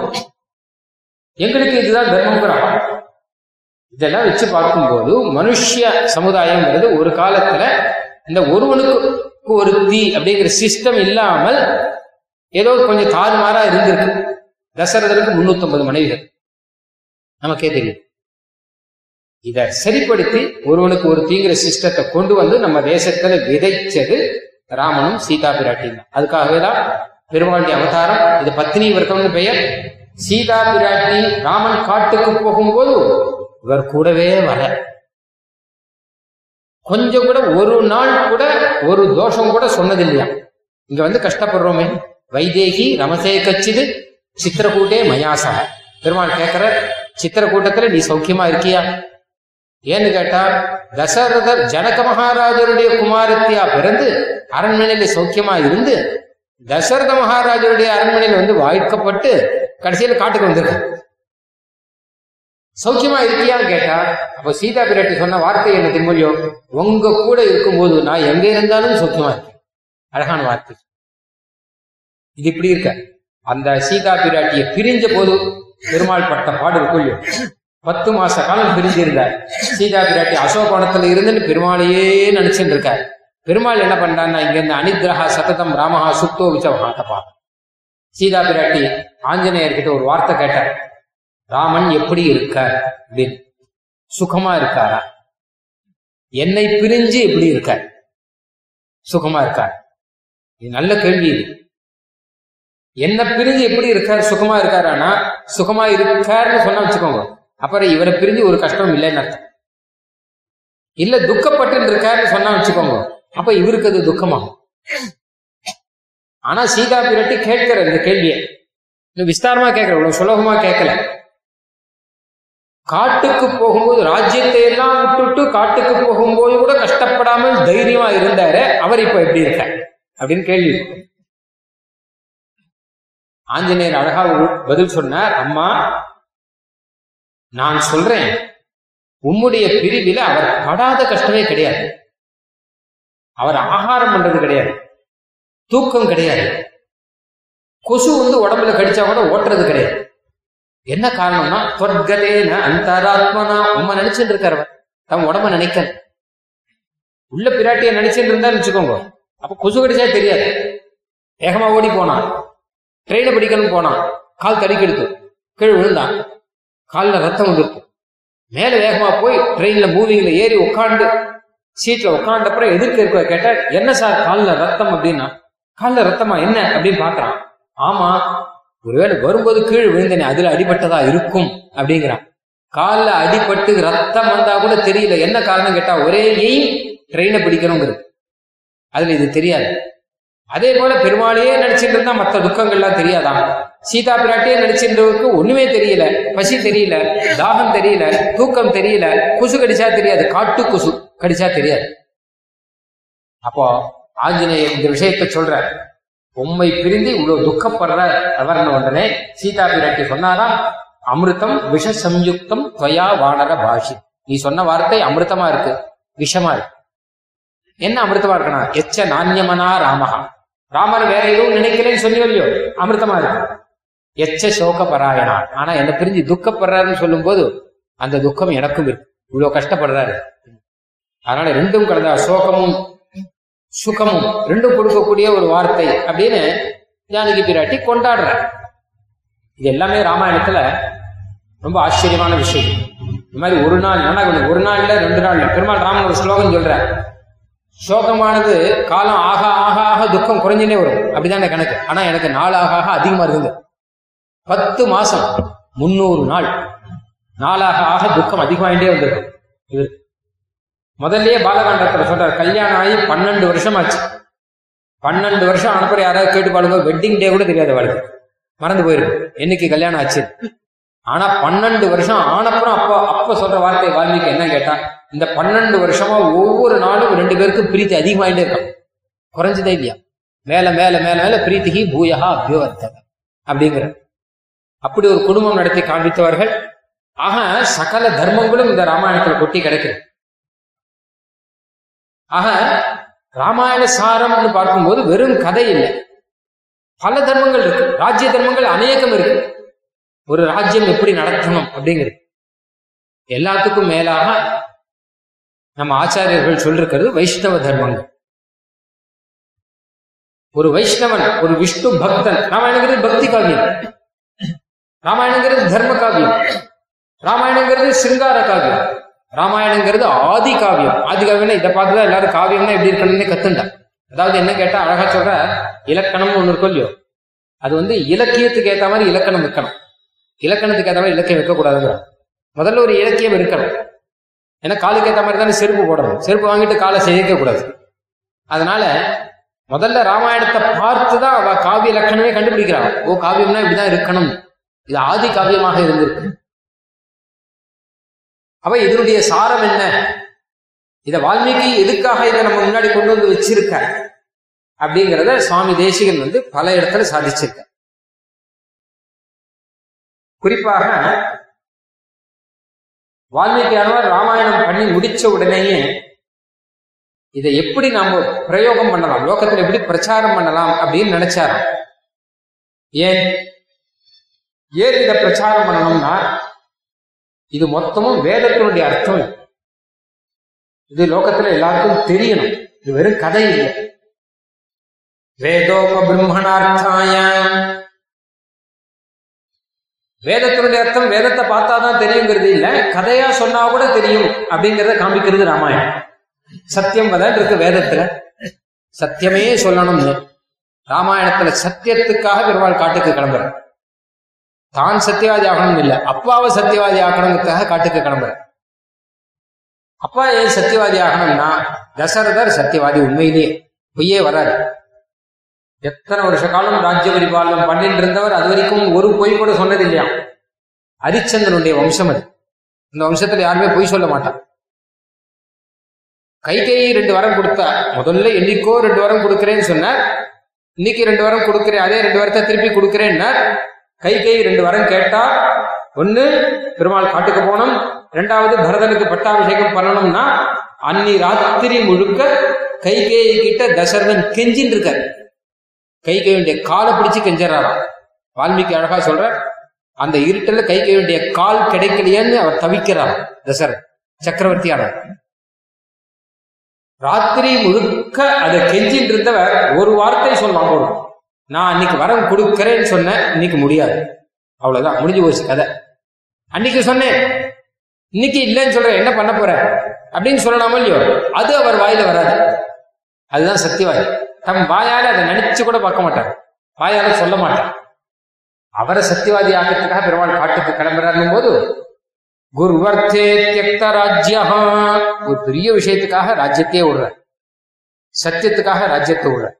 எங்களுக்கு இதுதான் தர்மம்ங்கிறான். இதெல்லாம் வச்சு பார்க்கும்போது மனுஷ சமுதாயம்ங்கிறது ஒரு காலத்துல இந்த ஒருவனுக்கு ஒரு தீ அப்படிங்கிற சிஸ்டம் இல்லாமல் ஏதோ கொஞ்சம் தாறுமாறா இருந்திருக்கு. தசரதனுக்கு 350 மனைவிகள் நமக்கே தெரியும். இதை சரிப்படுத்தி ஒருவனுக்கு ஒரு தீங்கிற சிஸ்டத்தை கொண்டு வந்து நம்ம தேசத்துல விதைச்சது ராமனும் சீதா பிராட்டியும். அதுக்காகவே தான் பெருமாளுடைய அவதாரம். இது பத்தினி விரதம்னு பெயர். சீதா பிராட்டி ராமன் காட்டுக்கு போகும்போது இவர் கூடவே வர, கொஞ்சம் கூட ஒரு நாள் கூட ஒரு தோஷம் கூட சொன்னதில்லையா. இங்க கஷ்டப்படுறோமே. வைதேகி ரமசே கச்சிது சித்திரகூட்டே மயாசா. பெருமாள் கேட்கிற, சித்திர கூட்டத்துல நீ சௌக்கியமா இருக்கியா? ஏன்னு கேட்டா, தசரதர் ஜனக மகாராஜருடைய குமாரத்தியா பிறந்து அரண்மனையில சௌக்கியமா இருந்து தசரத மகாராஜருடைய அரண்மனையில வந்து வாய்க்கப்பட்டு கடைசியில காட்டுக்கு வந்திருக்க. சௌக்கியமா இருக்கியான்னு கேட்டா, அப்ப சீதா பிராட்டி சொன்ன வார்த்தை என்ன திருமொழியோ, உங்க கூட இருக்கும்போது நான் எங்க இருந்தாலும் சௌக்கியமா இருக்கேன். அழகான வார்த்தை இது. இப்படி இருக்க அந்த சீதா பிராட்டிய பிரிஞ்ச போது பெருமாள் பட்ட பாடு கொள்ளியோ. 10 மாச காலம் பிரிஞ்சிருந்தார். சீதா பிராட்டி அசோகவனத்துல இருந்து பெருமாளையே நினைச்சுட்டு இருக்காரு. பெருமாள் என்ன பண்றாருன்னா, இங்க இருந்து அனித்ரஹா சததம் ராமஹா சுப்தோ விசவஹாத்தப்பா. சீதா பிராட்டி ஆஞ்சநேயர்கிட்ட ஒரு வார்த்தை கேட்டார், ராமன் எப்படி இருக்க அப்படின்னு. சுகமா இருக்காரா? என்னை பிரிஞ்சு எப்படி இருக்க? சுகமா இருக்கார்? இது நல்ல கேள்வி. என்ன பிரிஞ்சு எப்படி இருக்காரு? சுகமா இருக்காரானா, சுகமா இருக்காருன்னு சொன்னா வச்சுக்கோங்க, அப்புறம் இவரை பிரிஞ்சு ஒரு கஷ்டம் இல்லைன்னு அர்த்தம். இல்ல துக்கப்பட்டு இருக்காருன்னு சொன்னா வச்சுக்கோங்க, அப்ப இவருக்கு அது துக்கமாகும். ஆனா சீதா பிராட்டி கேட்கிற இந்த கேள்வியை விஸ்தாரமா கேட்கிற, இவ்வளவு சுலபமா கேட்கல. காட்டுக்கு போகும்போது ராஜ்யத்தை எல்லாம் விட்டுட்டு காட்டுக்கு போகும்போது கூட கஷ்டப்படாமல் தைரியமா இருந்தாரு, அவர் இப்ப எப்படி இருக்கார் அப்படின்னு கேள்வி. ஆஞ்சநேயர் அழகா பதில் சொன்னார், அம்மா நான் சொல்றேன், உம்முடைய பிரிவில அவர் படாத கஷ்டமே கிடையாது. அவர் ஆகாரம் பண்றது கிடையாது, தூக்கம் கிடையாது, கொசு வந்து உடம்புல கடிச்சா கூட ஓட்டுறது கிடையாது. என்ன காரணம்னா, தொற்கலேன அந்தராத்மனா உம்ம நினைச்சுட்டு இருக்காரு. அவர் தம் உடம்ப நினைக்க உள்ள பிராட்டிய நினைச்சுட்டு இருந்தா நினைச்சுக்கோங்க, அப்ப கொசு கடிச்சா தெரியாது. வேகமா ஓடி போனான், ட்ரெயினை பிடிக்கணும்னு போனான், கால் தடிக்க எடுத்து கீழ் விழுந்தான், காலில் ரத்தம் வந்துருக்கும். மேல வேகமா போய் ட்ரெயின்ல மூவிங்ல ஏறி உட்காந்து சீட்ல உட்காந்து அப்புறம் எதிர்க்க இருக்க கேட்டா, என்ன சார் காலில் ரத்தம் அப்படின்னா, காலில் ரத்தமா என்ன அப்படின்னு பாக்குறான். ஆமா, ஒருவேளை வரும்போது கீழ் விழுந்தனே அதுல அடிபட்டதா இருக்கும் அப்படிங்கிறான். காலில் அடிபட்டு ரத்தம் வந்தா கூட தெரியல. என்ன காரணம் கேட்டா, ஒரே ட்ரெயினை பிடிக்கணுங்கிறது, அதுல இது தெரியாது. அதே போல பெருமாளையே நினைச்சிட்டு இருந்தா மற்ற துக்கங்கள்லாம் தெரியாதான். சீதா பிராட்டியே நினைச்சிருந்தவருக்கு ஒண்ணுமே தெரியல, பசி தெரியல, தாகம் தெரியல, தூக்கம் தெரியல, கொசு கடிச்சா தெரியாது, காட்டு கொசு கடிச்சா தெரியாது. அப்போ ஆஞ்சநேயர் இந்த விஷயத்த சொல்ற, உண்மை பிரிந்து இவ்வளவு துக்கப்படுற தவறன உடனே சீதா பிராட்டி சொன்னாராம், அமிர்தம் விஷ சம்யுக்தம் துவயா வானர பாஷி. நீ சொன்ன வார்த்தை அமிர்தமா இருக்கு, விஷமா இருக்கு. என்ன அமிர்தமா இருக்கணும், எச்ச நான்யமனா ராமஹா. ராமர் வேற எதுவும் நினைக்கிறேன்னு சொல்லி வரையோ அமிர்தமா இருக்கு. எச்ச சோக பராயணா, ஆனா என்ன பிரிஞ்சு துக்கப்படுறாருன்னு சொல்லும் போது அந்த துக்கம் எனக்கும் இருக்கு, இவ்வளவு கஷ்டப்படுறாரு. அதனால ரெண்டும் கலந்த சோகமும் சுகமும் ரெண்டும் கொடுக்கக்கூடிய ஒரு வார்த்தை அப்படின்னு ஜானகி பிராட்டி கொண்டாடுற. இது எல்லாமே ராமாயணத்துல ரொம்ப ஆச்சரியமான விஷயம். இந்த மாதிரி ஒரு நாள் நடக்கணும், ஒரு நாள்ல 2 நாள்ல பெருமாள் ராமன் ஒரு ஸ்லோகம் சொல்ற, சோகமானது காலம் ஆக ஆக ஆக துக்கம் குறைஞ்சுனே வரும், அப்படிதான் எனக்கு கணக்கு. ஆனா எனக்கு நாளாக ஆக அதிகமா இருந்தது. 10 மாசம் 300 நாள் நாளாக ஆக துக்கம் அதிகமாயிட்டே வந்திருக்கும். இது முதல்லயே பாலகாண்டத்துல சொல்றாரு, கல்யாணம் ஆகி 12 வருஷம் ஆச்சு. 12 வருஷம் அனுப்புற யாராவது கேட்டு பாருங்க, வெட்டிங் டே கூட தெரியாத வாழ்க்கை மறந்து போயிருக்கும் என்னைக்கு கல்யாணம் ஆச்சு. ஆனா 12 வருஷம் ஆனப்புறம் அப்ப சொல்ற வார்த்தை வால்மீகி என்ன கேட்டா, இந்த 12 வருஷமா ஒவ்வொரு நாளும் 2 பேருக்கும் பிரீத்தி அதிகமாயிட்டே இருக்கும், குறைஞ்சதே இல்லையா. மேல மேல மேல மேல பிரீத்தி பூயா அபியோர்த்த அப்படிங்கிற அப்படி ஒரு குடும்பம் நடத்தி காண்பித்தவர்கள். ஆக சகல தர்மங்களும் இந்த ராமாயணத்துல கொட்டி கிடைக்கிறது. ஆக ராமாயண சாரம்னு பார்க்கும்போது வெறும் கதை இல்லை, பல தர்மங்கள் இருக்கு, ராஜ்ய தர்மங்கள் அநேகம் இருக்கு. ஒரு ராஜ்யம் எப்படி நடத்தணும் அப்படிங்கிறது எல்லாத்துக்கும் மேலாக நம்ம ஆச்சாரியர்கள் சொல்லிருக்கிறது வைஷ்ணவ தர்மங்கள். ஒரு வைஷ்ணவன், ஒரு விஷ்ணு பக்தன். ராமாயணங்கிறது பக்தி காவியம், ராமாயணங்கிறது தர்ம காவியம், ராமாயணங்கிறது சிங்கார காவியம், ராமாயணங்கிறது ஆதி காவியம். ஆதி காவியம்னா இதை பார்த்துதான் எல்லாரும் காவியம்னா எப்படி இருக்கணும்னு கத்துண்டா. அதாவது என்ன கேட்டா, அழகா சொல்ற, இலக்கணம் ஒண்ணு இருக்கும் இல்லையோ, அது வந்து இலக்கியத்துக்கு ஏற்ற மாதிரி இலக்கணம் வைக்கணும், இலக்கணத்துக்கு ஏற்ற மாதிரி இலக்கியம் வைக்கக்கூடாதுங்கிற. முதல்ல ஒரு இலக்கியம் இருக்கணும், ஏன்னா காலுக்கு ஏற்ற மாதிரி தானே செருப்பு போடணும், செருப்பு வாங்கிட்டு காலை செய்யக்க கூடாது. அதனால முதல்ல ராமாயணத்தை பார்த்துதான் அவ காவிய இலக்கணமே கண்டுபிடிக்கிறான். ஓ, காவியம்னா இப்படிதான் இருக்கணும். இது ஆதி காவியமாக இருந்திருக்கு. அப்ப இதனுடைய சாரம் என்ன? இத வால்மீகி எதுக்காக இதை நம்ம முன்னாடி கொண்டு வந்து வச்சிருக்க அப்படிங்கிறத சுவாமி தேசிகன் வந்து பல இடத்துல சாதிச்சிருக்க. குறிப்பாக வால்மீகியானவர் ராமாயணம் பண்ணி முடிச்ச உடனேயே இதை எப்படி நாம பிரயோகம் பண்ணலாம், லோகத்துல எப்படி பிரச்சாரம் பண்ணலாம் அப்படின்னு நினைச்சாராம். ஏன் இதை பிரச்சாரம் பண்ணணும்னா இது மொத்தமும் வேதத்தினுடைய அர்த்தம், இது லோகத்துல எல்லாருக்கும் தெரியணும், இது வெறும் கதை இல்லை. வேதோபிரம்மணார்த்தாய, வேதத்தினுடைய அர்த்தம் வேதத்தை பார்த்தாதான் தெரியுங்கிறது இல்லை, கதையா சொன்னா கூட தெரியும் அப்படிங்கிறத காமிக்கிறது ராமாயணம். சத்தியம் வதன் இருக்கு வேதத்துல, சத்தியமே சொல்லணும்னு ராமாயணத்துல சத்தியத்துக்காக பெருமாள் காட்டுக்கு கிளம்புற. தான் சத்தியவாதி ஆகணும் இல்லை, அப்பாவை சத்தியவாதி ஆகணுங்கிறதுக்காக காட்டுக்கு கிளம்புற. அப்பா ஏன் சத்தியவாதி ஆகணும்னா தசரதர் சத்தியவாதி, உண்மையிலேயே பொய்யே வராது. எத்தனை வருஷ காலம் ராஜ்ய பரிபாலனம் பண்ணிட்டு இருந்தவர் அது வரைக்கும் ஒரு பொய் கூட சொன்னது இல்லையா. அரிச்சந்திரனுடைய வம்சம் அது, அந்த வம்சத்துல யாருமே பொய் சொல்ல மாட்டான். கைகேயி 2 வரம் கொடுத்தா, முதல்ல என்னைக்கோ 2 வரம் கொடுக்குறேன்னு சொன்னார், இன்னைக்கு 2 வரம் கொடுக்குறேன், அதே 2 வரத்தை திருப்பி கொடுக்குறேன்னா. கைகேயி 2 வரம் கேட்டா, 1 பெருமாள் காட்டுக்கு போனோம், 2வது பரதனுக்கு பட்டாபிஷேகம் பண்ணணும்னா அன்னி ராத்திரி முழுக்க கைகேயி கிட்ட தசரதன் கெஞ்சின்னு இருக்காரு. கைகேயுடைய காலை பிடிச்சு கெஞ்சறாராம். வால்மீகி அழகா சொல்ற, அந்த இருட்டில் கைகேயுடைய கால் கிடைக்கலையேன்னு அவர் தவிக்கிறார் தசரதன் சக்கரவர்த்தியான. ராத்திரி முழுக்க அதை கெஞ்சின்னு இருந்தவர் 1 வார்த்தை சொல்லுவாங்க, நான் அன்னைக்கு வரம் கொடுக்கிறேன்னு சொன்னேன், இன்னைக்கு முடியாது, அவ்வளவுதான், முடிஞ்சு போச்சு கதை. அன்னைக்கு சொன்னேன், இன்னைக்கு இல்லைன்னு சொல்றேன், என்ன பண்ண போற அப்படின்னு சொல்லலாமோ இல்லையோ, அது அவர் வாயில வராது. அதுதான் சத்தியவாதி, தம் வாயால அதை நினைச்சு கூட பார்க்க மாட்டார், வாயால சொல்ல மாட்டார். அவரை சத்தியவாதி ஆகிறதுக்காக பெருமாள் காட்டுக்கு கிளம்புறாருன்னும் போது குருவர்த்தே தியக்த ராஜ்யஹா, ஒரு பெரிய விஷயத்துக்காக ராஜ்யத்தையே விடுறார், சத்தியத்துக்காக ராஜ்யத்தை விடுறார்.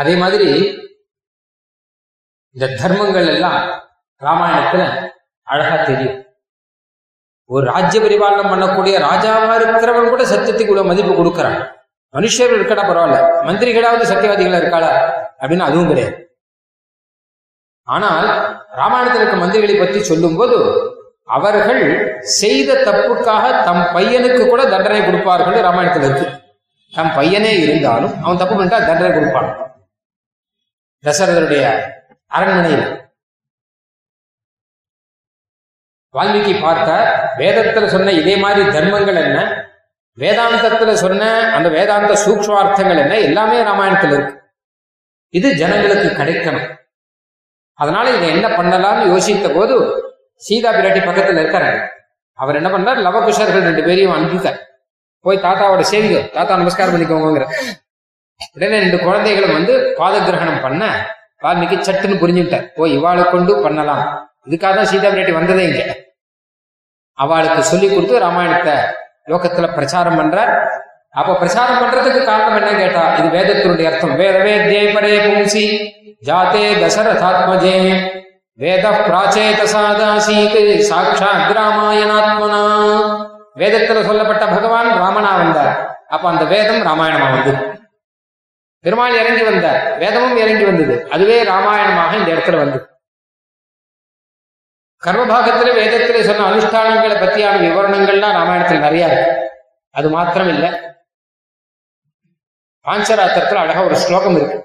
அதே மாதிரி இந்த தர்மங்கள் எல்லாம் ராமாயணத்துல அழகா தெரியும். ஒரு ராஜ்ய பரிபாலனம் பண்ணக்கூடிய ராஜாவா இருக்கிறவன் கூட சத்தியத்துக்கு இவ்வளவு மதிப்பு கொடுக்கிறான். மனுஷர் இருக்கடா பரவாயில்ல, மந்திரிகளாவது சத்தியவாதிகளா இருக்காளா அப்படின்னு அதுவும் கிடையாது. ஆனால் ராமாயணத்தில் இருக்க மந்திரிகளை பற்றி சொல்லும் போது அவர்கள் செய்த தப்புக்காக தம் பையனுக்கு கூட தண்டனை கொடுப்பார்கள். ராமாயணத்தில் இருக்கு, தம் பையனே இருந்தாலும் அவன் தப்பு பண்ணிட்டா தண்டனை கொடுப்பான். தசரதனுடைய அரண்மனையில் வால்மீகி பார்த்த வேதத்துல சொன்ன இதே மாதிரி தர்மங்கள் என்ன, வேதாந்தத்துல சொன்ன அந்த வேதாந்த சூக்ஷ்மார்த்தங்கள் என்ன, எல்லாமே ராமாயணத்தில் இருக்கு. இது ஜனங்களுக்கு கிடைக்கணும், அதனால இதை என்ன பண்ணலாம்னு யோசித்த போது சீதா பிராட்டி பக்கத்துல இருக்கிறாங்க. அவர் என்ன பண்ணார், லவகுஷர்கள் 2 பேரையும் அனுப்பிட்டார். போய் தாத்தாவோட சேவிங்க, தாத்தா நமஸ்காரம் பண்ணிக்கோங்கிற உடனே 2 குழந்தைகளும் வந்து பாத கிரகணம் பண்ண வால்மீகி சட்டுன்னு புரிஞ்சுட்டார், போய் இவாளை கொண்டு பண்ணலாம். இதுக்காக தான் சீதா பிராட்டி வந்ததே இங்க. அவளுக்கு சொல்லி கொடுத்து ராமாயணத்தை லோகத்துல பிரச்சாரம் பண்றார். அப்ப பிரச்சாரம் பண்றதுக்கு காரணம் என்ன கேட்டா, இது வேதத்தினுடைய அர்த்தம். வேதவே தேவரே பும்சி ஜாதே தசரதாத்மஜே வேத பிராச்சேதாசீத் சாட்சாத் ராமாயணாத்மனா. வேதத்துல சொல்லப்பட்ட பகவான் ராமனா வந்தார், அப்ப அந்த வேதம் ராமாயணமா வந்தது. பெருமாள் இறங்கி வந்தார், வேதமும் இறங்கி வந்தது, அதுவே ராமாயணமாக இந்த இடத்துல வந்தது. கர்மபாகத்துல வேதத்துல சொன்ன அனுஷ்டானங்களை பத்தியான விவரணங்கள்லாம் ராமாயணத்தில் நிறைய இருக்கு. அது மாத்திரம் இல்ல, பாஞ்சராத்திரத்துல அழகா ஒரு ஸ்லோகம் இருக்கு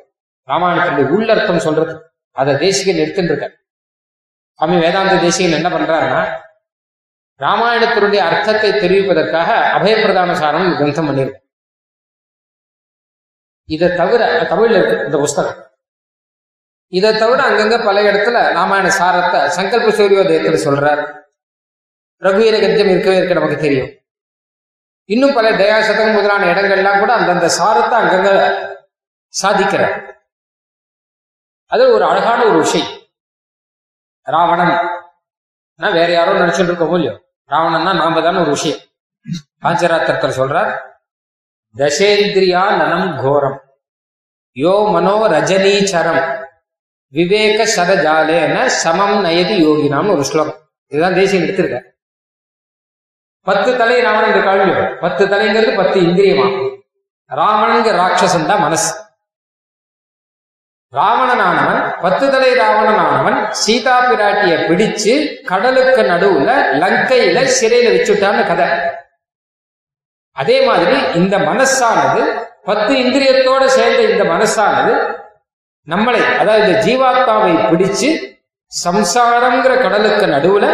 ராமாயணத்தினுடைய உள்ளர்த்தம் சொல்றது, அதை தேசிகன் எடுத்துட்டு இருக்க. சுவாமி வேதாந்த தேசிகன் என்ன பண்றாருன்னா, ராமாயணத்தினுடைய அர்த்தத்தை தெரிவிப்பதற்காக அபயப்பிரதான சாரம் கிரந்தம் பண்ணிருக்க. இதை தவிர தமிழ்ல இருக்கு இந்த புஸ்தகம், இதை தவிர அங்கங்க பல இடத்துல ராமாயண சாரத்தை சங்கல்ப சூரியோதயத்துல சொல்றார். ரகுவீர கத்தியம் இருக்கவே இருக்க நமக்கு தெரியும். இன்னும் பல தயா சதகம் முதலான இடங்கள்லாம் கூட அந்தந்த சாரத்தை அங்கங்க சாதிக்கிற. அது ஒரு அழகான ஒரு விஷயம். ராவணன் வேற யாரோ நினைச்சுட்டு இருக்கோமோ இல்லையோ, ராவணன்னா நாம தான ஒரு விஷயம். பாஞ்சராத்திரத்தில் சொல்றார், தசேந்திரியா நனம் கோரம் யோ மனோ ரஜனீச்சரம் விவேக சரஜாலேன சமம் நயதி யோகினாம்னு ஒரு ஸ்லோகம். இதுதான் தேசியம் எடுத்திருக்க. 10 தலை ராவணன் என்று காழ்வியம். 10 தலைங்கிறது 10 இந்திரியமா. ராவணன்கிற ராட்சசன் தான் மனசு. ராவணனானவன் 10 தலை ராவணனானவன் சீதா பிராட்டிய பிடிச்சு கடலுக்கு நடுவுல லங்கையில சிறையில வச்சுட்டான்னு கதை. அதே மாதிரி இந்த மனசானது 10 இந்திரியத்தோட சேர்ந்த இந்த மனசானது நம்மளை, அதாவது இந்த ஜீவாத்மாவை பிடிச்சு சம்சாரம்ங்கிற கடலுக்கு நடுவுல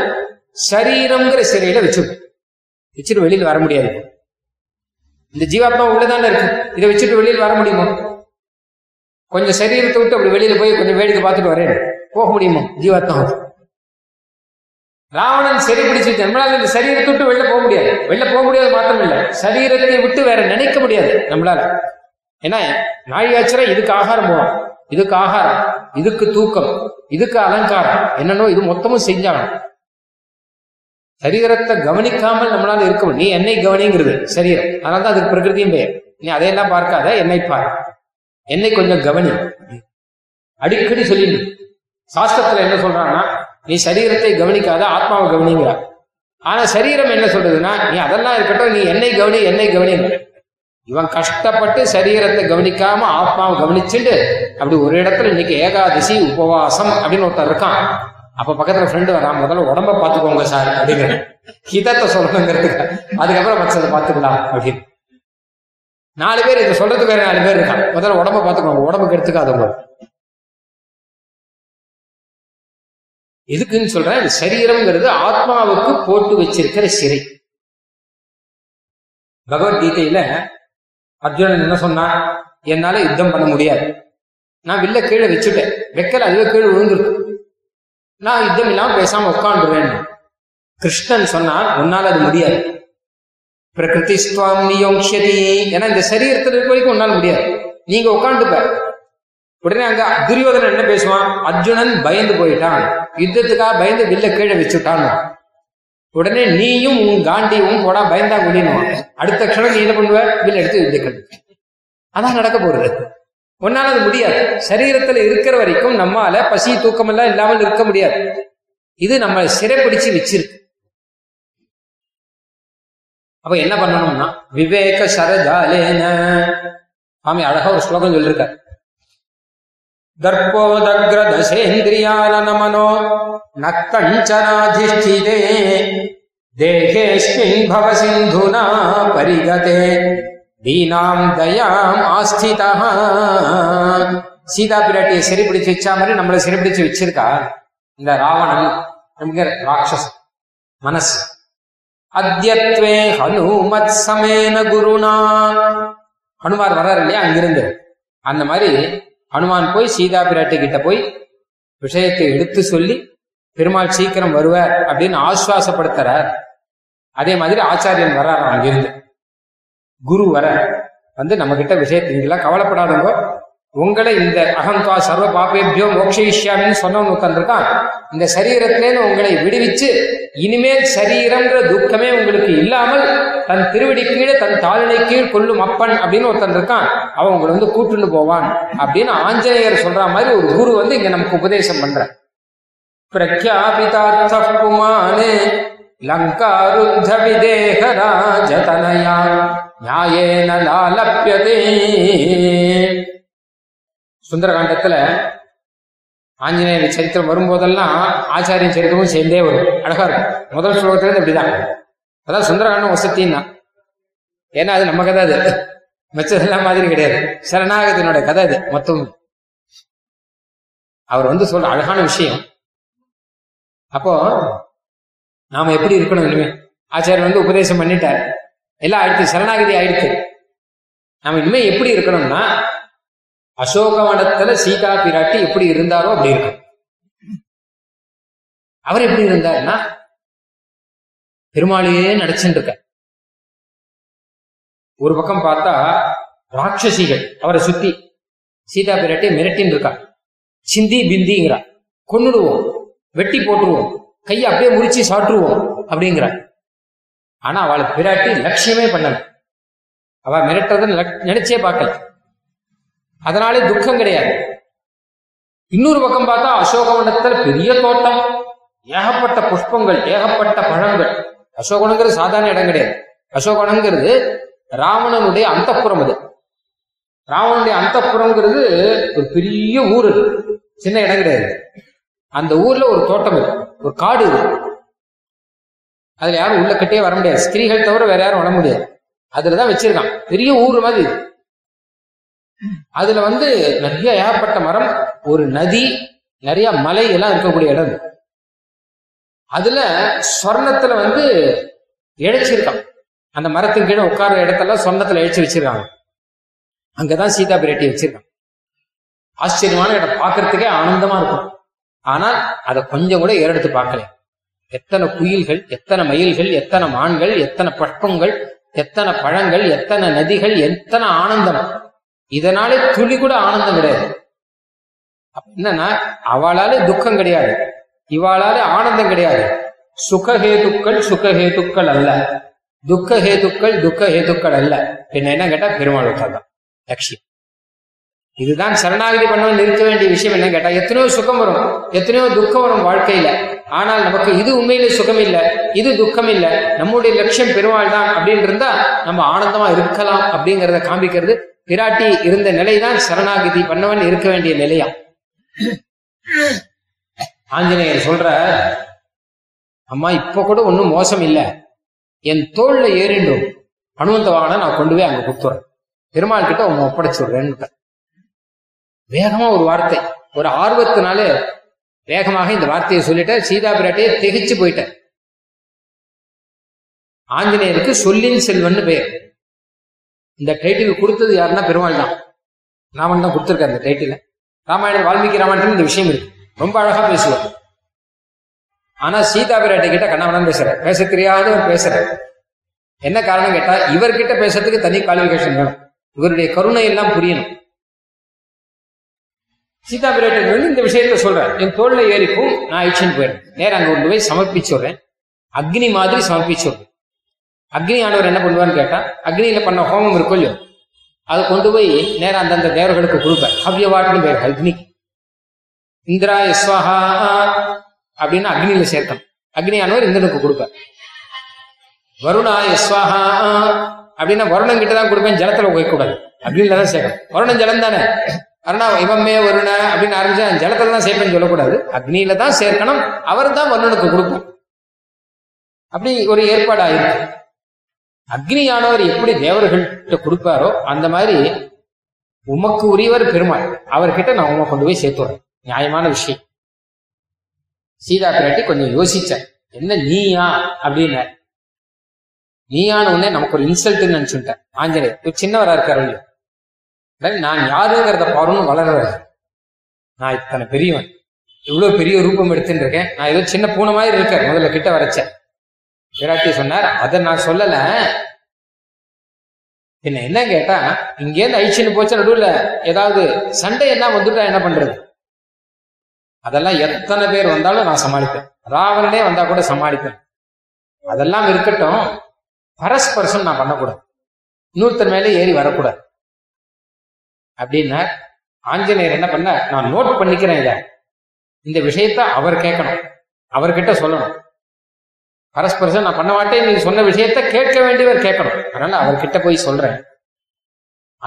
சரீரம்ங்கிற சிறையில வச்சுட்டு வெளியில் வர முடியாது. இந்த ஜீவாத்மா உள்ளதான இருக்கு, இதை வச்சுட்டு வெளியில் வர முடியுமா? கொஞ்சம் சரீரத்தை விட்டு அப்படி வெளியில போய் கொஞ்சம் வேடிக்கை பார்த்துட்டு வரேன், போக முடியுமா? ஜீவாத்மா ராவணன் சரி பிடிச்சிட்டு நம்மளால இந்த சரீரத்தை விட்டு வெளில போக முடியாது. வெளில போக முடியாது மாத்திரம் இல்ல, சரீரத்தை விட்டு வேற நினைக்க முடியாது நம்மளால. ஏன்னா நாழியாச்சரா இதுக்கு ஆகாரம் போவோம், இதுக்கு ஆகாரம், இதுக்கு தூக்கம், இதுக்கு அலங்காரம், என்னன்னோ இது மொத்தமும் செஞ்சாகணும். சரீரத்தை கவனிக்காமல் நம்மளால இருக்கணும். நீ என்னை கவனிங்கிறது சரீரம், அதனால்தான் அதுக்கு பிரகிருதியும் பெயர். நீ அதையெல்லாம் பார்க்காத, என்னை பார், என்னை கொஞ்சம் கவனி. அடிக்கடி சொல்லிடணும். சாஸ்திரத்துல என்ன சொல்றான்னா, நீ சரீரத்தை கவனிக்காத ஆத்மாவை கவனிங்கிற. ஆனா சரீரம் என்ன சொல்றதுன்னா, நீ அதெல்லாம் இருக்கட்டும், நீ என்னை கவனி, என்னை கவனிங்கிற. இவன் கஷ்டப்பட்டு சரீரத்தை கவனிக்காம ஆத்மாவை கவனிச்சுட்டு அப்படி ஒரு இடத்துல இன்னைக்கு ஏகாதசி உபவாசம் அப்படின்னு ஒருத்தர் இருக்கான். அப்ப பக்கத்துல ஃப்ரெண்டு வரான், முதல்ல உடம்ப பாத்துக்கோங்க சார் அப்படிங்கிற ஹிதத்தை சொல்லணுங்கிறதுக்கு, அதுக்கப்புறம் மச்சத்தை பாத்துக்கலாம் அப்படின்னு. 4 பேர் இதை சொல்றதுக்கு வேற 4 பேர் இருக்கான். முதல்ல உடம்ப பாத்துக்கோங்க, உடம்புக்கு எடுத்துக்காதவங்க. எதுக்குன்னு சொல்றேன், சரீரம்ங்கிறது ஆத்மாவுக்கு போட்டு வச்சிருக்கிற சிறை. பகவத்கீதையில அர்ஜுனன் என்ன சொன்னா, என்னால யுத்தம் பண்ண முடியாது, நான் வில்ல கீழே வச்சுட்டேன், வெக்கல அதுவே கீழே விழுந்திருக்கும், நான் யுத்தம் இல்லாம பேசாம உட்காந்துருவேன். கிருஷ்ணன் சொன்னா, உன்னால அது முடியாது, பிரகிருதி ஸ்வாம் நியோங்ஷதி, ஏன்னா இந்த சரீரத்தில் இருக்க வரைக்கும் உன்னால முடியாது, நீங்க உட்காந்துப்ப. உடனே அங்க துரியோதனன் என்ன பேசுவான், அர்ஜுனன் பயந்து போயிட்டான், யுத்தத்துக்காக பயந்து வில்ல கீழே வச்சுட்டான். உடனே நீயும் உன் காண்டியும் போடா பயந்தா முடியணும், அடுத்த க்ஷணம் நீ என்ன பண்ணுவ, வில்ல எடுத்து யுத்தம். அதான் நடக்க போறது. ஒன்னால அது முடியாது. சரீரத்துல இருக்கிற வரைக்கும் நம்மால பசி தூக்கம் எல்லாம் இல்லாமல் இருக்க முடியாது. இது நம்மளை சிறைப்பிடிச்சு வச்சிருக்கு. அப்ப என்ன பண்ணணும்னா, விவேக சரஜாலேன சுவாமி அழகா ஒரு ஸ்லோகம் சொல்லிருக்காரு. தர்போதக்ரதசேந்திரியானமனோ நக்தஞ்சனாதிஷ்டிதே தேகேஸ்மின் பவசிந்துனா பரிகதே தீனாம் தயாம் ஆஸ்திதா. சீதா பிராட்டியை சிறைப்பிடிச்சு வச்சா மாதிரி நம்மளை சிறைப்பிடிச்சு வச்சிருக்கா இந்த ராவணன் என்கிற ராட்சஸ் மனசு. அத்யத்வே ஹனுமத் சமேன குருணா, ஹனுமார் வர்றாரு இல்லையா அங்கிருந்து, அந்த மாதிரி ஹனுமான் போய் சீதா பிராட்டி கிட்ட போய் விஷயத்தை எடுத்து சொல்லி பெருமாள் சீக்கிரம் வருவார் அப்படின்னு ஆசுவாசப்படுத்துறார். அதே மாதிரி ஆச்சாரியன் வர்றாரு அங்கிருந்து, குரு வர வந்து நம்ம கிட்ட விஷயத்தீங்களா, கவலைப்படாதவங்க, உங்களை இந்த அகந்தா சர்வ பாபேபியோ மோக்ஷயிஷ்யாமின்னு சொன்னவங்க உட்காந்துருக்கான், இந்த சரீரத்திலேன்னு உங்களை விடுவிச்சு இனிமேல் சரீரம்ங்கிற துக்கமே உங்களுக்கு இல்லாமல் தன் திருவடி கீழே தன் தாளினை கீழ் கொள்ளும் அப்பன் அப்படின்னு ஒருத்தந்திருக்கான், அவன் உங்களை வந்து கூட்டுன்னு போவான் அப்படின்னு ஆஞ்சநேயர் சொல்ற மாதிரி ஒரு குரு வந்து இங்க நமக்கு உபதேசம் பண்ற. பிரக்யாபிதார்த்தகுமானே லங்காருத்த விதேக ராஜதனயா நியாயேன லாலப்யதே. சுந்தரகாண்டத்துல ஆஞ்சநேயர் சரித்திரம் வரும்போதெல்லாம் ஆச்சாரியன் சரித்திரமும் சேர்ந்தே வரும். அழகா இருக்கும். முதல் ஸ்லோகத்துல இருந்து இப்படிதான். அதான் சுந்தரகாண்டம் வசத்தின் தான். ஏன்னா அது நம்ம கதை, அது மச்சதெல்லாம் மாதிரி கிடையாது, சரணாகத்தினோட கதை அது மொத்தம். அவர் வந்து சொல்ற அழகான விஷயம். அப்போ நாம எப்படி இருக்கணும் இனிமே? ஆச்சாரியன் வந்து உபதேசம் பண்ணிட்டார், எல்லாம் ஆயிடுத்து, சரணாகதி ஆயிடுத்து. நாம இனிமே எப்படி இருக்கணும்னா, அசோகவனத்துல சீதா பிராட்டி எப்படி இருந்தாரோ அப்படி இருக்கும். அவர் எப்படி இருந்தாருன்னா பெருமாளையே நடிச்சுட்டு இருக்க. ஒரு பக்கம் பார்த்தா ராட்சசிகள் அவரை சுத்தி சீதா பிராட்டியை மிரட்டின்னு இருக்கா. சிந்தி பிந்திங்கிறா, கொன்னுடுவோம், வெட்டி போட்டுருவோம், கையை அப்படியே முறிச்சு சாட்டுருவோம் அப்படிங்கிறா. ஆனா அவளை பிராட்டி லட்சியமே பண்ணல, அவ மிரட்டுறதுன்னு நினைச்சே பார்க்கல, அதனாலே துக்கம் கிடையாது. இன்னொரு பக்கம் பார்த்தா அசோகவனத்துல பெரிய தோட்டம், ஏகப்பட்ட புஷ்பங்கள், ஏகப்பட்ட பழங்கள். அசோகவனங்கிறது சாதாரண இடம் கிடையாது. அசோகவனங்கிறது ராவணனுடைய அந்தப்புறம். அது ராவணனுடைய அந்தப்புறங்கிறது ஒரு பெரிய ஊர், சின்ன இடம் கிடையாது. அந்த ஊர்ல ஒரு தோட்டம் இருக்கு, ஒரு காடு இருக்கு. அதுல யாரும் உள்ள கிட்டே வர முடியாது, ஸ்திரீகள் தவிர வேற யாரும் வர முடியாது. அதுலதான் வச்சிருக்கான், பெரிய ஊர் மாதிரி. அதுல நிறைய ஏகப்பட்ட மரம், ஒரு நதி, நிறைய மலை எல்லாம் இருக்கக்கூடிய இடம். அதுல சொர்ணத்துல இழைச்சிருக்கான். அந்த மரத்துக்கு கீழே உட்கார்ற இடத்தெல்லாம் சொர்ணத்துல இழைச்சி வச்சிருக்காங்க. அங்கதான் சீதா பிராட்டியை வச்சிருக்கான். ஆச்சரியமான இடம், பாக்குறதுக்கே ஆனந்தமா இருக்கும். ஆனா அதை கொஞ்சம் கூட ஏறெடுத்து பார்க்கல. எத்தனை குயில்கள், எத்தனை மயில்கள், எத்தனை மான்கள், எத்தனை புஷ்பங்கள், எத்தனை பழங்கள், எத்தனை நதிகள், எத்தனை ஆனந்தம். இதனாலே துளி கூட ஆனந்தம் கிடையாது. என்னன்னா அவளாலே துக்கம் கிடையாது, இவளாலே ஆனந்தம் கிடையாது. சுகஹேதுக்கள் சுகஹேதுக்கள் அல்ல, துக்கஹேதுக்கள் துக்கஹேதுக்கள் அல்ல. பின்ன என்ன கேட்டா பெருமாள் தான் லட்சியம். இதுதான் சரணாகதி பண்ணவன் நிறுத்த வேண்டிய விஷயம். என்ன கேட்டா எத்தனையோ சுகம் வரும், எத்தனையோ துக்கம் வரும் வாழ்க்கையில. ஆனால் நமக்கு இது உண்மையிலே சுகம் இல்லை, இது துக்கம் இல்லை, நம்முடைய லட்சியம் பெருமாள் தான் அப்படின்னு இருந்தா நம்ம ஆனந்தமா இருக்கலாம் அப்படிங்கிறத காமிக்கிறது. பிராட்டி இருந்த நிலைதான் சரணாகதி பண்ணவன் இருக்க வேண்டிய நிலையா. ஆஞ்சநேயர் சொல்ற, அம்மா இப்ப கூட ஒன்னும் மோசம் இல்லை, என் தோல்ல ஏறிண்டும் அனுமந்த வாகனம் நான் கொண்டு போய் அங்க கொடுத்துறேன், பெருமாள் கிட்ட உங்க ஒப்படைச்சுடுறேன்னு வேகமா ஒரு வார்த்தை, ஒரு ஆர்வத்தினால வேகமாக இந்த வார்த்தையை சொல்லிட்ட. சீதா பிராட்டியை திகைச்சு போயிட்ட. ஆஞ்சநேயருக்கு சொல்லின் செல்வன் பெயர். இந்த டைட்டில் கொடுத்தது யாருன்னா பெருமாள் தான், ராமன் தான் கொடுத்திருக்காரு இந்த டைட்டில. ராமாயணம், வால்மீகி ராமாயணத்துல இந்த விஷயம் இருக்கு, ரொம்ப அழகா பேசுவார். ஆனா சீதா பிராட்டி கிட்ட கண்ணாமண்ணான்னு பேசுறாரு, பேச தெரியாதவன் பேசுறாரு. என்ன காரணம் கேட்டா இவர்கிட்ட பேசுறதுக்கு தனி குவாலிஃபிகேஷன் வேணும், இவருடைய கருணை எல்லாம் புரியணும். சீதா பிராட்டி இந்த விஷயத்த சொல்றேன், என் தோல்ல ஏறிக்கும் நான் ஆயிடுச்சுன்னு போயிடுறேன், நேரம் அங்க கொண்டு போய் சமர்ப்பிச்சுடுறேன், அக்னி மாதிரி சமர்ப்பிச்சுடுறேன். அக்னி ஆனவர் என்ன பண்ணுவான்னு கேட்டா அக்னியில பண்ண ஹோமம் இருக்கும் இல்லையோ, அதை கொண்டு போய் நேரம் அந்தந்த தேவர்களுக்கு கொடுப்பேன். ஹவ்யவாட்னு பேர் அக்னிக்கு. இந்திரா யஸ்வஹா அப்படின்னு அக்னியில சேர்க்கணும். அக்னி ஆனவர் இந்திரனுக்கு கொடுப்பார். வருணா யஸ்வஹா அப்படின்னா வருணன் கிட்டதான் கொடுப்பேன், ஜலத்துல போய்க்கூடாது, அக்னியில தான் சேர்க்கணும். வருணன் ஜலம் தானே, அருணா இவமே வருண அப்படின்னு ஆரம்பிச்சு ஜலத்துல தான் சேர்ப்பேன்னு சொல்லக்கூடாது, அக்னியில தான் சேர்க்கணும், அவர் தான் வருணனுக்கு கொடுக்கும். அப்படி ஒரு ஏற்பாடு ஆயிருக்கு. அக்னியானவர் எப்படி தேவர்கள்கிட்ட கொடுப்பாரோ அந்த மாதிரி உமக்கு உரியவர் பெருமாள், அவர்கிட்ட நான் உம கொண்டு போய் சேர்த்துறேன். நியாயமான விஷயம். சீதா பிராட்டி கொஞ்சம் யோசிச்சேன், என்ன நீயா அப்படின்னு. நீயான உடனே நமக்கு ஒரு இன்சல்ட்னு நினைச்சுட்டேன். ஆஞ்சநேயர் சின்னவரா இருக்காரு, நான் யாருங்கிறத பாருன்னு வளர்றாரு. நான் இத்தனை பெரியவன், இவ்வளவு பெரிய ரூபம் எடுத்துட்டு இருக்கேன், நான் ஏதோ சின்ன பூனை மாதிரி இருக்க முதல்ல கிட்ட வரைச்சேன். பிராட்டி சொன்னார், அதை நான் சொல்லல. என்ன என்ன கேட்டா இங்கேருந்து அழிச்சுன்னு போச்சு, நடுவில் ஏதாவது சண்டை என்ன வந்துட்டா என்ன பண்றது? அதெல்லாம் எத்தனை பேர் வந்தாலும் நான் சமாளிப்பேன், ராவணனே வந்தா கூட சமாளிப்பேன். அதெல்லாம் இருக்கட்டும், பரஸ்பரசம் நான் பண்ணக்கூடாது, இன்னொருத்தர் மேலே ஏறி வரக்கூடாது அப்படின்னா. ஆஞ்சநேயர் என்ன பண்ண, நான் நோட் பண்ணிக்கிறேன் இத, இந்த விஷயத்த அவர் கேட்கணும், அவர்கிட்ட சொல்லணும். பரஸ்பரசம் நான் பண்ண மாட்டேன், நீங்க சொன்ன விஷயத்த கேட்க வேண்டியவர் கேட்கணும், அதனால அவர்கிட்ட போய் சொல்றேன்.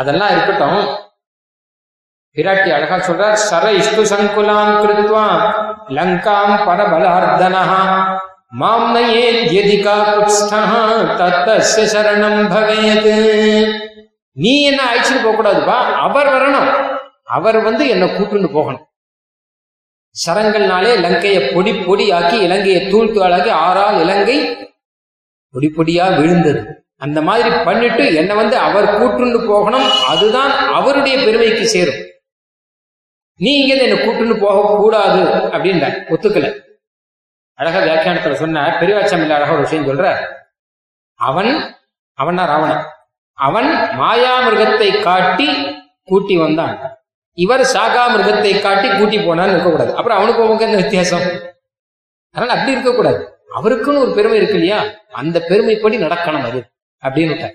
அதெல்லாம் இருக்கட்டும். பிராட்டி அழகா சொல்றார், சர இஷ்டு சங்குலாம் கிருத்வா லங்காம் பரபலார்த்தனா மாம்னயே யதிகா குஷ்டா தத்தஸ்ய சரணம் பவேத். நீ என்ன அழிச்சுட்டு போக கூடாதுப்பா, அவர் வரணும், அவர் என்னை கூட்டுன்னு போகணும். சரங்கள்னாலே இலங்கையை பொடி பொடி ஆக்கி, இலங்கையை தூள் தூளாக்கி, ஆறால் இலங்கை பொடி பொடியா விழுந்தது. அந்த மாதிரி பண்ணிட்டு என்னை அவர் கூட்டுன்னு போகணும், அதுதான் அவருடைய பெருமைக்கு சேரும். நீ இங்க என்னை கூட்டுன்னு போக கூடாது அப்படின்ற ஒத்துக்கல. அழகா வியாக்கியானத்துல சொன்ன பெரியவாச்சாமியில அழகா ஒரு விஷயம் சொல்ற, அவன்னா ராவணன், அவன் மாயா மிருகத்தை காட்டி கூட்டி வந்தான், இவர் சாகா மிருகத்தை காட்டி கூட்டி போனான்னு இருக்கக்கூடாது. அப்புறம் அவனுக்கு அவங்க என்ன வித்தியாசம்? அதனால அப்படி இருக்கக்கூடாது, அவருக்குன்னு ஒரு பெருமை இருக்கு இல்லையா, அந்த பெருமைப்படி நடக்கணும் அது அப்படின்னு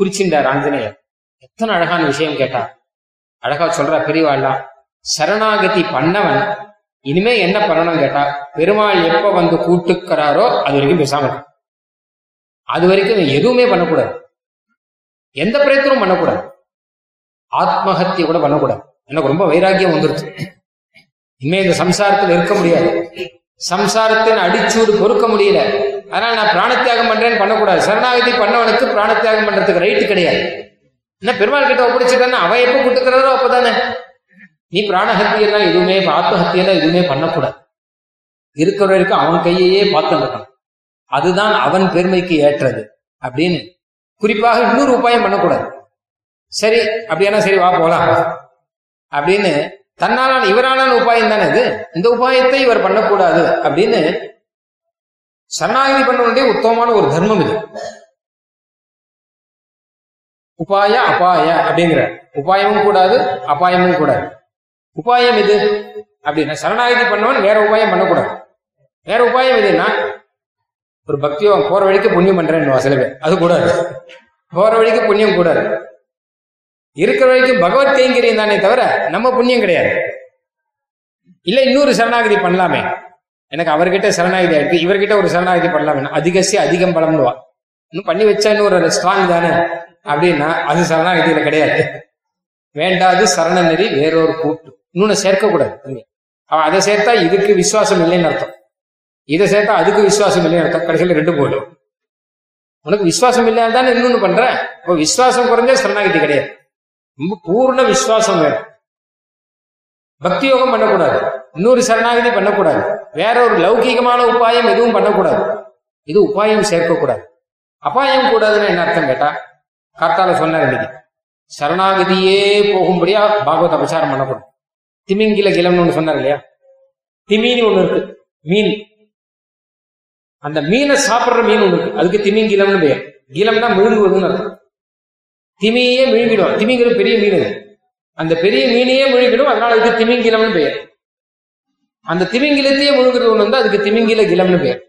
குறிச்சிருந்தார் ஆஞ்சநேயர். எத்தனை அழகான விஷயம் கேட்டா. அழகா சொல்ற பெரியவாள்லாம், சரணாகதி பண்ணவன் இனிமே என்ன பண்ணணும் கேட்டா, பெருமாள் எப்ப வந்து கூட்டுக்கிறாரோ அது வரைக்கும் பேசாம இருக்கும். அது வரைக்கும் எதுவுமே பண்ணக்கூடாது, எந்த பிரயத்தனும் பண்ணக்கூடாது, ஆத்மஹத்திய கூட பண்ணக்கூடாது. எனக்கு ரொம்ப வைராக்கியம் வந்துருச்சு, இனிமே இந்த சம்சாரத்தில் இருக்க முடியாது, சம்சாரத்தின் அடிச்சூடு பொறுக்க முடியல, அதனால நான் பிராணத்தியாகம் பண்றேன்னு பண்ணக்கூடாது. சரணாகதி பண்ணவனுக்கு பிராணத்தியாகம் பண்றதுக்கு ரைட்டு கிடையாது. என்ன பெருமாள் கிட்ட ஒப்படைச்சிட்டான்னா அவன் எப்ப கூட்டுக்கிறாரோ அப்பதானே. நீ பிராணஹத்தியெல்லாம் எதுவுமே, ஆத்மஹத்தியெல்லாம் எதுவுமே பண்ணக்கூடாது. இருக்கிறவருக்கு அவன் கையையே பார்த்துருக்கான், அதுதான் அவன் பெருமைக்கு ஏற்றது அப்படின்னு. குறிப்பாக இன்னொரு உபாயம் பண்ணக்கூடாது. சரி அப்படியானா சரி வா போலாம் அப்படின்னு தன்னாலான இவரான உபாயம் தானே இது. இந்த உபாயத்தை இவர் பண்ணக்கூடாது அப்படின்னு சரணாகதி பண்ணவனுடைய உத்தமமான ஒரு தர்மம் இது. உபாய அபாய அப்படிங்கிற உபாயமும் கூடாது, அபாயமும் கூடாது. உபாயம் இது அப்படின்னா சரணாகதி பண்ணவன் வேற உபாயம் பண்ணக்கூடாது. வேற உபாயம் இதுன்னா ஒரு பக்தியோ போற வழிக்கு புண்ணியம் பண்றேன்னு சில பேர், அது கூடாது. போற வழிக்கு புண்ணியம் கூடாது, இருக்கிற வழிக்கு பகவத் கைங்கரியம் தானே தவிர நம்ம புண்ணியம் கிடையாது. இல்ல இன்னொரு சரணாகதி பண்ணலாமே, எனக்கு அவர்கிட்ட சரணாகதி ஆயிடுச்சு, இவர்கிட்ட ஒரு சரணாகதி பண்ணலாமே, அதிகசி அதிகம் பலம்னுவா, இன்னும் பண்ணி வச்சா இன்னொரு ஸ்ட்ராங் தானே அப்படின்னா அது சரணாகதியில கிடையாது. வேண்டாது சரண நெறி வேறொரு கூட்டு, இன்னொன்னு சேர்க்கக்கூடாது. அவன் அதை சேர்த்தா இதுக்கு விசுவாசம் இல்லைன்னு அர்த்தம், இதை சேர்த்தா அதுக்கு விசுவாசம் இல்லைன்னு அர்த்தம், கடைசியில் ரெண்டு போயிடும். உனக்கு விசுவாசம் இல்லாத தானே இன்னொன்னு பண்ற. இப்போ விசுவாசம் குறைஞ்சா சரணாகதி கிடையாது. ரொம்ப பூர்ண விசுவாசம் வேணும். பக்தி யோகம் பண்ணக்கூடாது, இன்னொரு சரணாகதி பண்ணக்கூடாது, வேற ஒரு லௌகீகமான உபாயம் எதுவும் பண்ணக்கூடாது. இது உபாயம் சேர்க்கக்கூடாது. அபாயம் கூடாதுன்னு என்ன அர்த்தம் கேட்டா, காத்தால சொன்னார் இன்னைக்கு சரணாகதியே போகும்படியா பாகவத பிரச்சாரம் பண்ணக்கூடாது. திமிங்கில கிளம்னு ஒண்ணு சொன்னார் இல்லையா, திமீன் ஒண்ணு இருக்கு, மீன், அந்த மீனை சாப்பிடுற மீன் ஒண்ணு இருக்கு, அதுக்கு திமிங்கிலம்னு பெயர். கிளம்னா முழுங்குவதுன்னு அர்த்தம். திமியே முழுங்கிடும், திமிங்கிலும் பெரிய மீன் அது, அந்த பெரிய மீனையே முழுங்கிடும், அதனால அதுக்கு திமிங்கிலம்னு பெயர். அந்த திமிங்கிலத்தையே முழுங்குறது ஒண்ணு வந்து அதுக்கு திமிங்கில கிளம்னு பெயர்.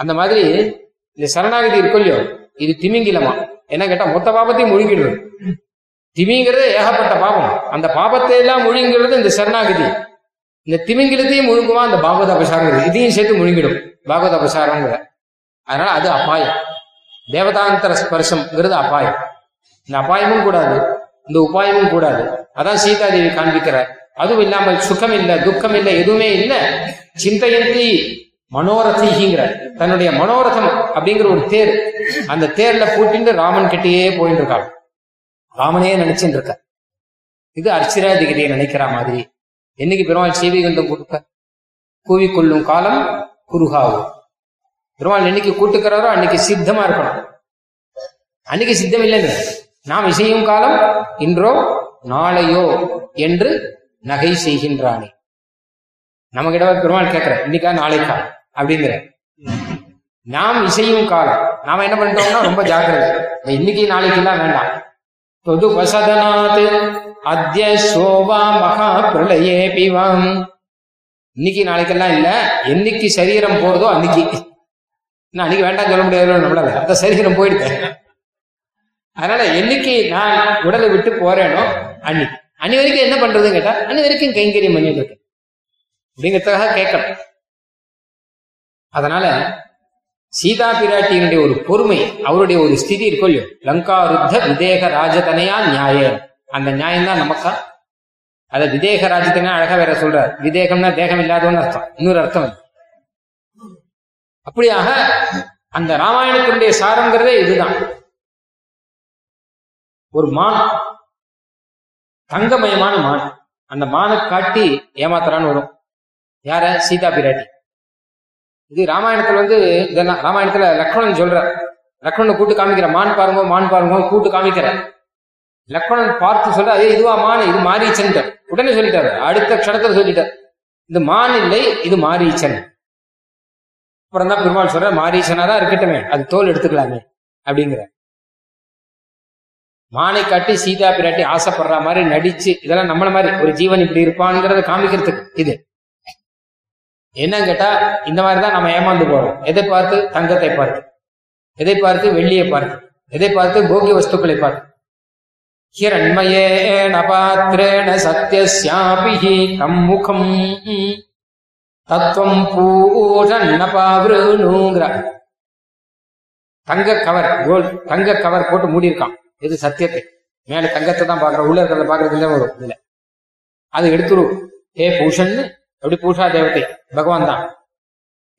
அந்த மாதிரி இந்த சரணாகதி இருக்கொல்லையோ இது திமிங்கிலமா என்ன கேட்டா மொத்த பாபத்தையும் முழுங்கிடுவது. திமிங்கிறது ஏகப்பட்ட பாபம், அந்த பாபத்தை எல்லாம் முழுங்கிறது இந்த சரணாகதி. இந்த திமிங்கிலத்தையும் முழுங்குவா அந்த பாகவத அபசாரம், இதையும் சேர்த்து முழுங்கிடும் பாகவத அபசாரங்கிற. அதனால அது அபாயம். தேவதாந்தர ஸ்பர்சம்ங்கிறது அபாயம். இந்த அபாயமும் கூடாது, இந்த உபாயமும் கூடாது. அதான் சீதாதேவி காண்பிக்கிறார். அதுவும் இல்லாமல் சுகம் இல்லை, துக்கம் இல்லை, எதுவுமே இல்லை. சிந்தையந்தி மனோரத்திங்கிற தன்னுடைய மனோரதம் அப்படிங்கிற ஒரு தேர், அந்த தேர்ல பூட்டிட்டு ராமன் கிட்டேயே போயிட்டு இருக்காங்க, ராமனையே நினைச்சுட்டு இருக்க. இது அர்ச்சிராதிகிரியை நினைக்கிற மாதிரி. என்னைக்கு பெருமாள் சீவிகண்டம் கூட்டுக்க கூவிக்கொள்ளும் காலம் குருகாவும். பெருமாள் என்னைக்கு கூட்டுக்கிறாரோ அன்னைக்கு சித்தமா இருக்கணும். அன்னைக்கு சித்தம் இல்லைங்க. நாம் இசையும் காலம் இன்றோ நாளையோ என்று நகை செய்கின்றானே. நம்ம கிட்ட பெருமாள் கேட்கிற இன்னைக்கா நாளைக்கா அப்படிங்கிற. நாம் இசையும் காலம், நாம என்ன பண்ணிட்டோம்னா ரொம்ப ஜாக்கிரதை, இன்னைக்கு நாளைக்குலாம் வேண்டாம். இன்னைக்கு நாளைக்கெல்லாம் இல்ல, என்னைக்கு சரீரம் போறதோ அன்னைக்கு. நான் அன்னைக்கு வேண்டாம் சொல்ல முடியாது நம்மளால, அந்த சரீரம் போயிடுதேன். அதனால என்னைக்கு நான் உடலை விட்டு போறேனோ அன்னைக்கு, அன்னி வரைக்கும் என்ன பண்றதுன்னு கேட்டா அன்னி வரைக்கும் கைங்கரியம் பண்ணிட்டு இருக்கேன் அப்படிங்கிறதுக்காக கேட்கணும். அதனால சீதா பிராட்டியினுடைய ஒரு பொறுமை, அவருடைய ஒரு ஸ்திதி இருக்கொள்ளும். லங்கா ருத்த விதேக ராஜதனையா நியாயம், அந்த நியாயம் தான் நமக்கா. அத விதேக ராஜதனையா அழகா வேற சொல்றாரு. விதேகம்னா தேகம் இல்லாதவன்னு அர்த்தம், இன்னொரு அர்த்தம் அது. அப்படியாக அந்த ராமாயணத்தினுடைய சாரங்கிறதே இதுதான். ஒரு மான், தங்கமயமான மான், அந்த மானை காட்டி ஏமாத்தரான்னு வரும். யார? சீதா பிராட்டி. இது ராமாயணத்துல வந்து இதெல்லாம் ராமாயணத்துல லக்ஷ்மணன் சொல்ற, லக்ஷ்மணன் கூட்டு காமிக்கிற, மான் பாருங்க மான் பாருங்க கூட்டு காமிக்கிற. லக்ஷ்மணன் பார்த்து சொல்ற, அதே இதுவா மான், இது மாரீச்சன். உடனே சொல்லிட்டாரு, அடுத்த க்ஷணத்துல சொல்லிட்டாரு இது மான் இல்லை இது மாரீச்சன். அப்புறம் தான் பெருமாள் சொல்ற மாரீச்சனா தான் இருக்கட்டுமே, அது தோல் எடுத்துக்கலாமே அப்படிங்கிற. மானை காட்டி சீதா பிராட்டி ஆசைப்படுற மாதிரி நடிச்சு, இதெல்லாம் நம்மள மாதிரி ஒரு ஜீவன் இப்படி இருப்பான்ங்கிறத காமிக்கிறதுக்கு இது. என்னன்னு கேட்டா இந்த மாதிரிதான் நம்ம ஏமாந்து போறோம். எதை பார்த்து? தங்கத்தை பார்த்து. எதை பார்த்து? வெள்ளியை பார்த்து. எதை பார்த்து? போகிய வஸ்துக்களை பார்த்து. ஹிரண்மயேன பாத்ரேன சத்யஸ்யாபிஹி தம்முகம் தத்துவம் பூஷன்னபாவிருங்கிற தங்க கவர், கோல்டு தங்க கவர் போட்டு மூடி இருக்கான். இது சத்தியத்தை, மேல தங்கத்தை தான் பாக்குற, உள்ள இருக்கிறத பாக்குறது இல்ல. ஒரு இதுல அதை எடுத்துரு, ஹே பூஷன்னு, அப்படி பூஷா தேவத்தை பகவான் தான்,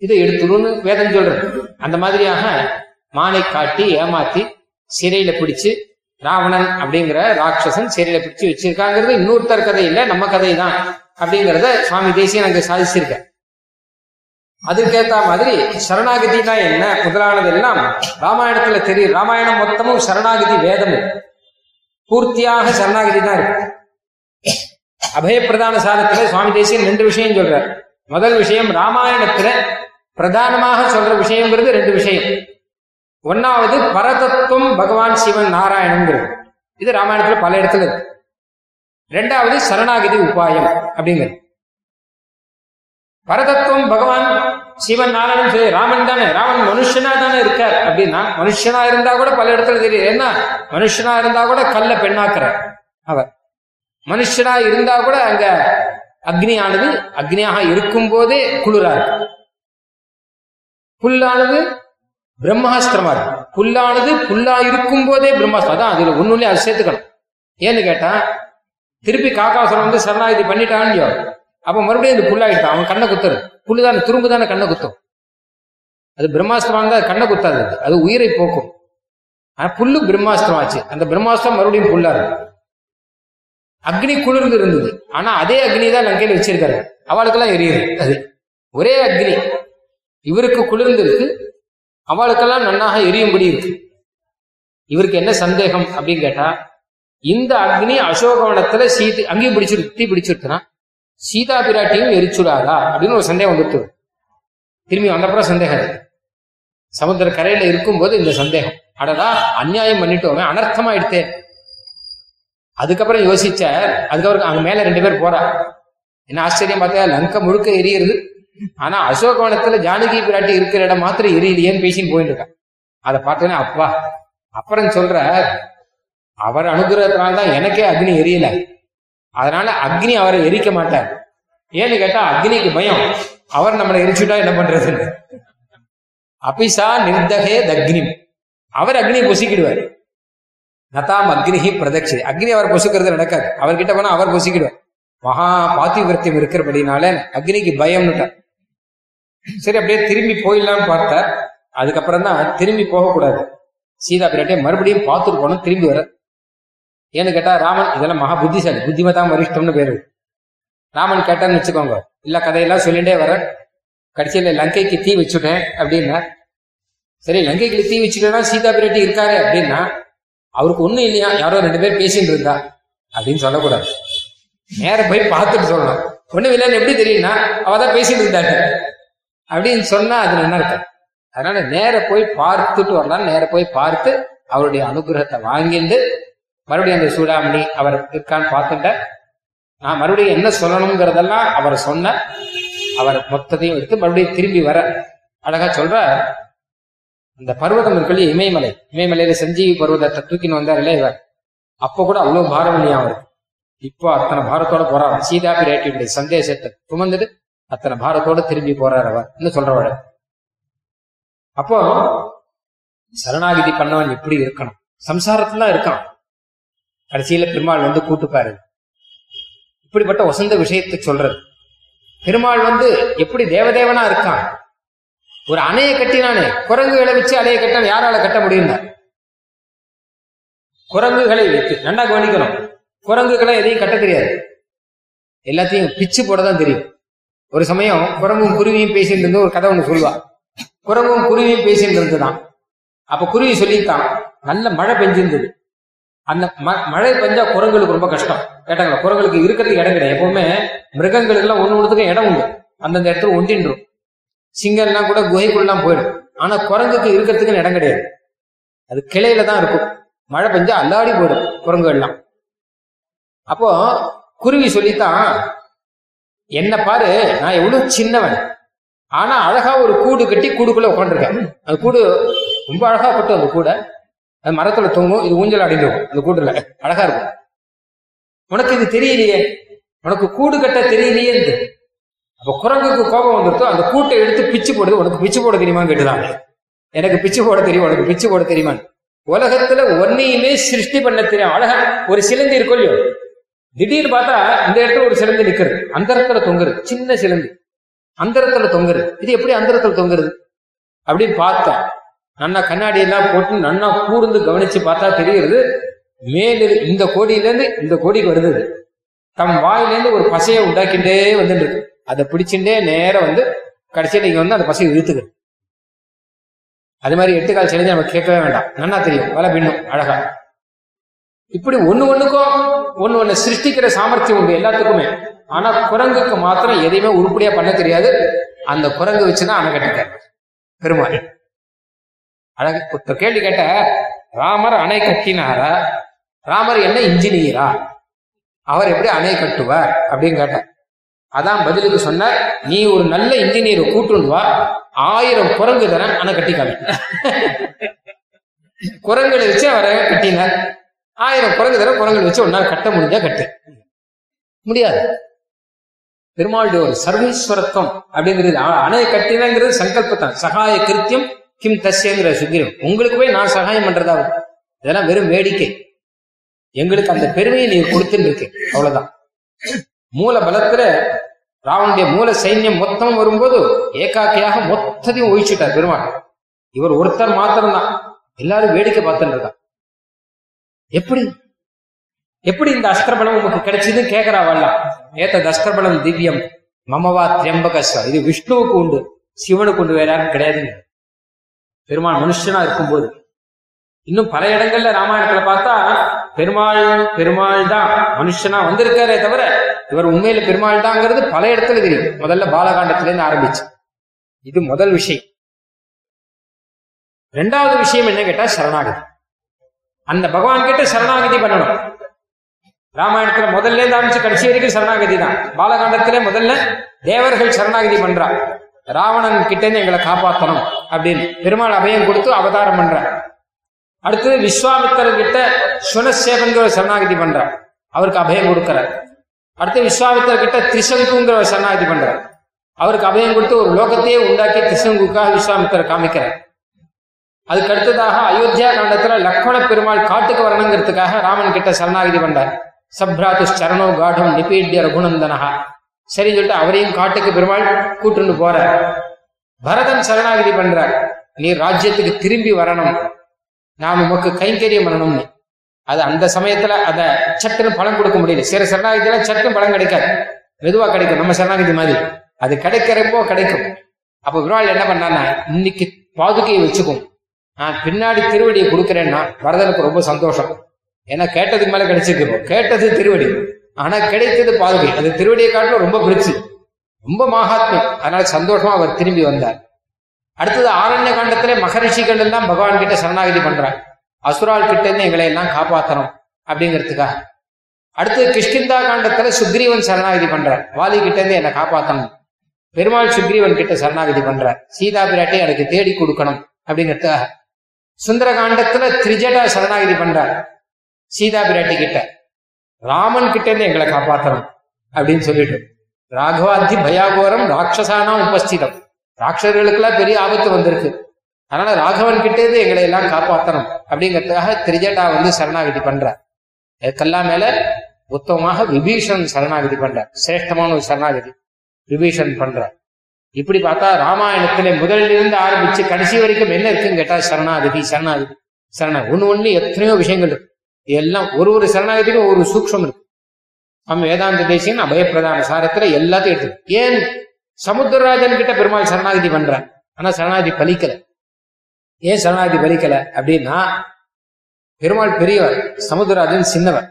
இதை எடுத்துருன்னு வேதம் சொல்றது. அந்த மாதிரியாக மானை காட்டி ஏமாத்தி சிறையில பிடிச்சு ராவணன் அப்படிங்கிற ராட்சசன் சிறையில பிடிச்சு வச்சிருக்காங்கிறது இன்னொருத்தர் கதை இல்ல, நம்ம கதை தான் அப்படிங்கிறத சுவாமி தேசியன் அங்க சாதிச்சிருக்க. அதுக்கேற்ற மாதிரி சரணாகதி தான் என்ன முதலானது எல்லாம் ராமாயணத்துல தெரியும். ராமாயணம் மொத்தமும் சரணாகதி வேதமும் பூர்த்தியாக சரணாகதி தான் இருக்கு. அபயப்பிரதான சாதத்துல சுவாமி தேசியன் ரெண்டு விஷயம் சொல்றார். முதல் விஷயம், ராமாயணத்துல பிரதானமாக சொல்ற விஷயங்கிறது ரெண்டு விஷயம். ஒன்னாவது பரதத்துவம், பகவான் சிவன் நாராயணங்கிறது, இது ராமாயணத்துல பல இடத்துல இருக்கு. ரெண்டாவது சரணாகதி உபாயம் அப்படிங்கிறது. பரதத்துவம் பகவான் சிவன் நாராயணன் சொல்லி, ராமன் தானே, ராமன் மனுஷனா தானே இருக்கார் அப்படின்னா, மனுஷனா இருந்தா கூட பல இடத்துல தெரியுது. ஏன்னா மனுஷனா இருந்தா கூட கல்ல பெண்ணாக்குறார் அவர், மனுஷனா இருந்தா கூட அங்க அக்னியானது அக்னியாக இருக்கும் போதே குளிராரு, புல்லானது பிரம்மாஸ்திரமா இருக்கு, புல்லானது புல்லா இருக்கும் போதே பிரம்மாஸ்திரம். அதான் அதுல ஒண்ணுலயே அது சேர்த்துக்கணும். ஏன்னு கேட்டா திருப்பி காக்காசுரம் வந்து சரணாகதி பண்ணிட்டான்னு, அப்ப மறுபடியும் அது புல்லாயிட்டான், அவன் கண்ணை குத்துறது புல்லுதான, துரும்பு தானே கண்ணை குத்தும். அது பிரம்மாஸ்திரம் தான், கண்ணை குத்தாது, அது உயிரை போக்கும். ஆனா புல்லு பிரம்மாஸ்திரம் ஆச்சு, அந்த பிரம்மாஸ்திரம் மறுபடியும் புல்லா இருக்கு. அக்னி குளிர்ந்து இருந்தது, ஆனா அதே அக்னி தான் லங்கையில வச்சிருக்காரு, அவளுக்கெல்லாம் எரியுது. அது ஒரே அக்னி, இவருக்கு குளிர்ந்து இருக்கு, அவளுக்கெல்லாம் நன்னாக எரியும்படி இருக்கு. இவருக்கு என்ன சந்தேகம் அப்படின்னு கேட்டா, இந்த அக்னி அசோகவனத்துல சீத்து அங்கேயும் பிடிச்சிருக்கு, தீ பிடிச்சிருக்குன்னா சீதா பிராட்டியும் எரிச்சுடாதா அப்படின்னு ஒரு சந்தேகம் வந்துட்டு திரும்பி வந்தப்புறம் சந்தேகம். சமுத்திர கரையில இருக்கும் போது இந்த சந்தேகம், அடடா அநியாயம் பண்ணிட்டோமே, அனர்த்தமா எடுத்தே. அதுக்கப்புறம் யோசிச்சார். அதுக்கப்புறம் அவங்க மேல ரெண்டு பேர் போறா, என்ன ஆச்சரியம் பார்த்தா, லங்கை முழுக்க எரியுது, ஆனா அசோகவனத்துல ஜானகி பிராட்டி இருக்கிற இடம் மாத்திரம் எரியலையேன்னு பேசின்னு போயிட்டு இருக்கான். அதை பார்த்தோன்னே அப்பா. அப்புறம் சொல்ற, அவர் அனுகிரகத்தினால்தான் எனக்கே அக்னி எரியல, அதனால அக்னி அவரை எரிக்க மாட்டார். ஏன்னு கேட்டா அக்னிக்கு பயம், அவர் நம்மளை எரிச்சுட்டா என்ன பண்றதுன்னு. அபிசா நிர்தகே தக்னி, அவர் அக்னியை பொசிக்கிடுவார். நதாம் அக்னிஹி பிரதட்சி, அக்னி அவர் பொசுக்கிறது நடக்காது, அவர்கிட்ட போனா அவர் பொசிக்கிடுவார். மகா பாத்திவிரத்தியம் இருக்கிறபடினால அக்னிக்கு பயம்னுட்டார். சரி, அப்படியே திரும்பி போயிடலாம்னு பார்த்தார். அதுக்கப்புறம் தான் திரும்பி போகக்கூடாது, சீதா பிராட்டியை மறுபடியும் பார்த்துட்டு போனோம், திரும்பி வர. ஏன்னு கேட்டா, ராமன் இதெல்லாம் மகா புத்திசாலி, புத்திமதா வரிஷ்டம்னு பேரு. ராமன் கேட்டான்னு வச்சுக்கோங்க, இல்ல கதையெல்லாம் சொல்லிட்டே வர, கடைசியில லங்கைக்கு தீ வச்சுட்டேன் அப்படின்னா. சரி, லங்கைக்கு தீ வச்சுட்டேன்னா சீதா பிராட்டி இருக்காரு அப்படின்னா, அவருக்கு ஒண்ணும் இல்லையா, யாரோ ரெண்டு பேர் பேசிட்டு இருந்தா அப்படின்னு சொல்லக்கூடாது, நேர போய் பார்த்துட்டு சொல்லணும். ஒண்ணும் இல்லைன்னு எப்படி தெரியும்னா, அவதான் பேசிட்டு இருந்தாங்க அப்படின்னு சொன்னா அது நல்லா இருக்காது. அதனால நேர போய் பார்த்துட்டு வரலாம். நேர போய் பார்த்து அவருடைய அனுகிரகத்தை வாங்கிட்டு மறுபடியும் அந்த சூடாமணி அவர் இருக்கான்னு பார்த்துட்ட. நான் மறுபடியும் என்ன சொல்லணுங்கிறதெல்லாம் அவர் சொன்ன, அவர் மொத்தத்தையும் எடுத்து மறுபடியும் திரும்பி வர அழகா சொல்ற. அந்த பர்வதம் இருக்கல, இமயமலை, இமயமலையில சஞ்சீவி பர்வதத்தை தூக்கின்னு வந்தார் இல்ல இவர், அப்போ கூட அவ்வளவு பாரம் இல்லையா அவருக்கு. இப்போ அத்தனை பாரத்தோட போறாரு, சீதா பிராட்டியுடைய சந்தேசத்தை சுமந்துட்டு அத்தனை பாரத்தோட திரும்பி போறாரு அவர் என்று சொல்றவழ. அப்போ சரணாகிதி பண்ணவன் எப்படி இருக்கணும், சம்சாரத்துல இருக்கான், கடைசியில பெருமாள் வந்து கூட்டுப்பாரு. இப்படிப்பட்ட வசந்த விஷயத்தை சொல்றது. பெருமாள் வந்து எப்படி தேவதேவனா இருக்கான், ஒரு அணைய கட்டினானே, குரங்குகளை வச்சு அணைய கட்டான், யாரால கட்ட முடியும்? குரங்குகளை வைத்து நல்லா கவனிக்கணும், குரங்குகளை எதையும் கட்ட தெரியாது, எல்லாத்தையும் பிச்சு போடதான் தெரியும். ஒரு சமயம் குரங்கும் குருவியும் பேசிட்டு இருந்து ஒரு கதை ஒண்ணு சொல்லுவா. குரங்கும் குருவியும் பேசிட்டு இருந்துதான், அப்ப குருவி சொல்லித்தான், நல்ல மழை பெஞ்சிருந்தது, அந்த மழை பெஞ்சா குரங்குகளுக்கு ரொம்ப கஷ்டம் கேட்டாங்களா. குரங்குகளுக்கு இருக்கிறதுக்கு இடம் கிடையாது, எப்பவுமே மிருகங்களுக்கு எல்லாம் ஒண்ணு ஒண்ணுக்கும் இடம் உண்டு, அந்தந்த இடத்துல ஒண்டின்றும், சிங்கம்லாம் கூட குகைக்குள்ளெல்லாம் போயிடும். ஆனா குரங்குக்கு இருக்கிறதுக்குன்னு இடம் கிடையாது, அது கிளையில தான் இருக்கும், மழை பெஞ்சா அல்லாடி போயிடும் குரங்குகள்லாம். அப்போ குருவி சொல்லித்தான், என்ன பாரு, நான் எவ்வளவு சின்னவன், ஆனா அழகா ஒரு கூடு கட்டி கூடுக்குள்ள உட்காந்துருக்கேன், அந்த கூடு ரொம்ப அழகா போட்டு, அந்த கூடை அது மரத்துல தொங்கும், இது ஊஞ்சல் அடைந்துடும், அந்த கூடுல அழகா இருக்கும். உனக்கு இது தெரியலையே, உனக்கு கூடு கட்ட தெரியலையே. அப்ப குரங்குக்கு கோபம் வந்துருக்கோ அந்த கூட்டை எடுத்து பிச்சு போடுது. உனக்கு பிச்சு போட தெரியுமான்னு கேட்டுதான். எனக்கு பிச்சு போட தெரியும், உனக்கு பிச்சு போட தெரியுமா? உலகத்துல ஒன்னையுமே சிருஷ்டி பண்ண தெரியும். அழகா ஒரு சிலந்தி இருக்கும் இல்லையோ, திடீர்னு பார்த்தா இந்த இடத்துல ஒரு சிலந்தி நிக்கிறது, அந்த இடத்துல தொங்குறது, சின்ன சிலந்தி அந்த இடத்துல தொங்குறது, இது எப்படி அந்த இடத்துல தொங்குறது அப்படின்னு பார்த்தா நன்னா கண்ணாடி எல்லாம் போட்டு நன்னா கூர்ந்து கவனிச்சு பார்த்தா தெரிகிறது, மேலு இந்த கோடியிலேருந்து இந்த கோடிக்கு வருது, தம் வாயிலேருந்து ஒரு பசையை உண்டாக்கிட்டே வந்துட்டு இருக்கு, அதை பிடிச்சுட்டே நேரம் வந்து கடைசியில் இங்க வந்து அந்த பசையை இழுத்துக்கிறது. அது மாதிரி எட்டுக்கால் சிலந்தி நம்ம கேட்கவே வேண்டாம், நன்னா தெரியும், வலை பின்னும் அழகா. இப்படி ஒண்ணு ஒண்ணு சிருஷ்டிக்கிற சாமர்த்தியம் உண்டு எல்லாத்துக்குமே. ஆனா குரங்குக்கு மாத்திரம் எதையுமே உருப்படியா பண்ண தெரியாது. அந்த குரங்கு வச்சுதான் அணை கட்டிட்டார் பெருமாள். அழகு கேள்வி கேட்ட, ராமர் அணை கட்டினாரா, ராமர் என்ன இன்ஜினியரா, அவர் எப்படி அணை கட்டுவார் அப்படின்னு கேட்டார். அதான் பதிலுக்கு சொன்னார், நீ ஒரு நல்ல இன்ஜினியரை கூட்டுவா, 1000 குரங்கு தரேன், அணை கட்டி காமி. குரங்குகளை வச்சு அவரை கட்டினார். 1000 குரங்கு தர, குரங்குகளை வச்சு ஒன்னால கட்ட முடிஞ்சா கட்டு, முடியாது. பெருமாளுடைய ஒரு சர்வேஸ்வரத்துவம் அப்படிங்கிறது. அணை கட்டினங்கிறது சங்கல்பத்தான், சகாய கிருத்தியம் கிம் தஸ்யங்கிற சுக்கிரம். உங்களுக்கு போய் நான் சகாயம் பண்றதா? இதெல்லாம் வெறும் வேடிக்கை. எங்களுக்கு அந்த பெருமையை நீ கொடுத்துட்டு இருக்கு, அவ்வளவுதான். மூல பலத்துல ராவனுடைய மூல சைன்யம் மொத்தம் வரும்போது ஏகாக்கியாக மொத்தத்தையும் ஒழிச்சுட்டார் பெருமாள். இவர் ஒருத்தர் மாத்திரம்தான், எல்லாரும் வேடிக்கை பார்த்துருந்தான். எப்படி இந்த அஸ்திரபலம் உங்களுக்கு கிடைச்சதுன்னு கேட்கிறா வரலாம். ஏத்தது அஸ்திரபலம் திவ்யம் மமவா திரியம்பகஸ்வா, இது விஷ்ணுவுக்கு உண்டு, சிவனுக்கு உண்டு, வேற யாரும் கிடையாதுங்க. பெருமாள் மனுஷனா இருக்கும்போது இன்னும் பல இடங்கள்ல ராமாயணத்துல பார்த்தா பெருமாள் தான் மனுஷனா வந்திருக்காரே தவிர இவர் உண்மையில பெருமாள் தான்ங்கிறது பல இடத்துல தெரியும். முதல்ல பாலகாண்டத்துல இருந்து ஆரம்பிச்சு, இது முதல் விஷயம். ரெண்டாவது விஷயம் என்ன கேட்டா, சரணாகதி. அந்த பகவான் கிட்ட சரணாகதி பண்ணணும். ராமாயணத்துல முதல்ல இருந்து ஆரம்பிச்சு கடைசி வரைக்கும் சரணாகதி தான். பாலகாண்டத்திலே முதல்ல தேவர்கள் சரணாகதி பண்றா, ராவணன் கிட்ட இருந்து எங்களை காப்பாற்றணும் அப்படின்னு பெருமாள் அபயம் கொடுத்து அவதாரம் பண்ற. அடுத்தது விஸ்வாமித்திரன் கிட்ட சுனசேபன்கிற சரணாகதி பண்ற, அவருக்கு அபயம் கொடுக்கற. அடுத்து விஸ்வாமித்திரன் கிட்ட திரிசங்குங்கிற சரணாகதி பண்ற, அவருக்கு அபயம் கொடுத்து ஒரு லோகத்தையே உண்டாக்கி திரிசங்குக்காக விஸ்வாமித்திரர் காமிக்கிற. அதுக்கு அடுத்ததாக அயோத்தியா காண்டத்துல லக்ஷ்மண பெருமாள் காட்டுக்கு வரணுங்கிறதுக்காக ராமன் கிட்ட சரணாகதி பண்றார். சப்ராத்து சரணோ காடம் நிபீட்ய ரகுநந்தனஹா, சரின்னு சொல்லிட்டு அவரையும் காட்டுக்கு பெருமாள் கூட்டுன்னு போற. பரதன் சரணாகதி பண்றார், நீ ராஜ்யத்துக்கு திரும்பி வரணும், நாம் உமக்கு கைங்கரியம் பண்ணணும்னு. அது அந்த சமயத்துல அத சட்டுன்னு பலன் கொடுக்க முடியல. சில சரணாகதியில சட்டுன்னு பலன் கிடைக்காது, மெதுவா கிடைக்கும். நம்ம சரணாகதி மாதிரி அது கிடைக்கிறப்போ கிடைக்கும். அப்ப பெருமாள் என்ன பண்ணான்னா, இன்னைக்கு பாதுகையை வச்சுக்கும், நான் பின்னாடி திருவடியை கொடுக்குறேன்னா பரதனுக்கு ரொம்ப சந்தோஷம். ஏன்னா கேட்டதுக்கு மேல கிடைச்சிருக்கோம், கேட்டது திருவடி, ஆனா கிடைத்தது பாதுகை. அது திருவடியை காட்டிலும் ரொம்ப பிடிச்சு, ரொம்ப மகாத்மியம். அதனால சந்தோஷமா அவர் திரும்பி வந்தார். அடுத்தது ஆரண்ய காண்டத்திலே மகரிஷிகள் எல்லாம் பகவான் கிட்ட சரணாகதி பண்றாங்க, அசுரால் கிட்ட இருந்து எங்களை எல்லாம் காப்பாற்றணும் அப்படிங்கிறதுக்காக. அடுத்தது கிஷ்கிந்தா காண்டத்துல சுக்ரீவன் சரணாகதி பண்றார், வாலி கிட்ட இருந்து என்னை காப்பாற்றணும். பெருமாள் சுக்ரீவன் கிட்ட சரணாகதி பண்றார், சீதா பிராட்டை எனக்கு தேடி கொடுக்கணும் அப்படிங்கிறதுக்காக. சுந்தர காண்டத்துல திரிஜடா சரணாகதி பண்றார் சீதா பிராட்டி கிட்ட, ராமன் கிட்ட இருந்து எங்களை காப்பாற்றணும் அப்படின்னு சொல்லிட்டு. ராகவாதி பயாகோரம் ராட்சசானா உபஸ்திதம், ராட்சர்களுக்கெல்லாம் பெரிய ஆபத்து வந்திருக்கு, அதனால ராகவன் கிட்டே இருந்து எங்களை எல்லாம் காப்பாற்றணும் அப்படிங்கிறதுக்காக திரிஜடா வந்து சரணாகதி பண்ற. இதுக்கெல்லாம் மேல உத்தமமாக விபீஷன் சரணாகதி பண்ற, சிரேஷ்டமான ஒரு சரணாகதி விபீஷன் பண்ற. இப்படி பார்த்தா ராமாயணத்துல முதலிலிருந்து ஆரம்பிச்சு கடைசி வரைக்கும் என்ன இருக்குன்னு கேட்டா சரணாகதி சரணாகதி சரணாகதி. ஒண்ணு எத்தனையோ விஷயங்கள் இருக்கு. எல்லாம் ஒரு சரணாகதிக்கும் ஒரு சூக்ஷம் இருக்கு. நம்ம வேதாந்த தேசியன் அபயப்பிரதான சாரத்துல எல்லாத்தையும் எடுத்து. ஏன் சமுத்திரராஜன் கிட்ட பெருமாள் சரணாகதி பண்றான், ஆனா சரணாகதி பலிக்கல. ஏன் சரணாகதி பலிக்கல அப்படின்னா, பெருமாள் பெரியவர், சமுத்திரராஜன் சின்னவர்.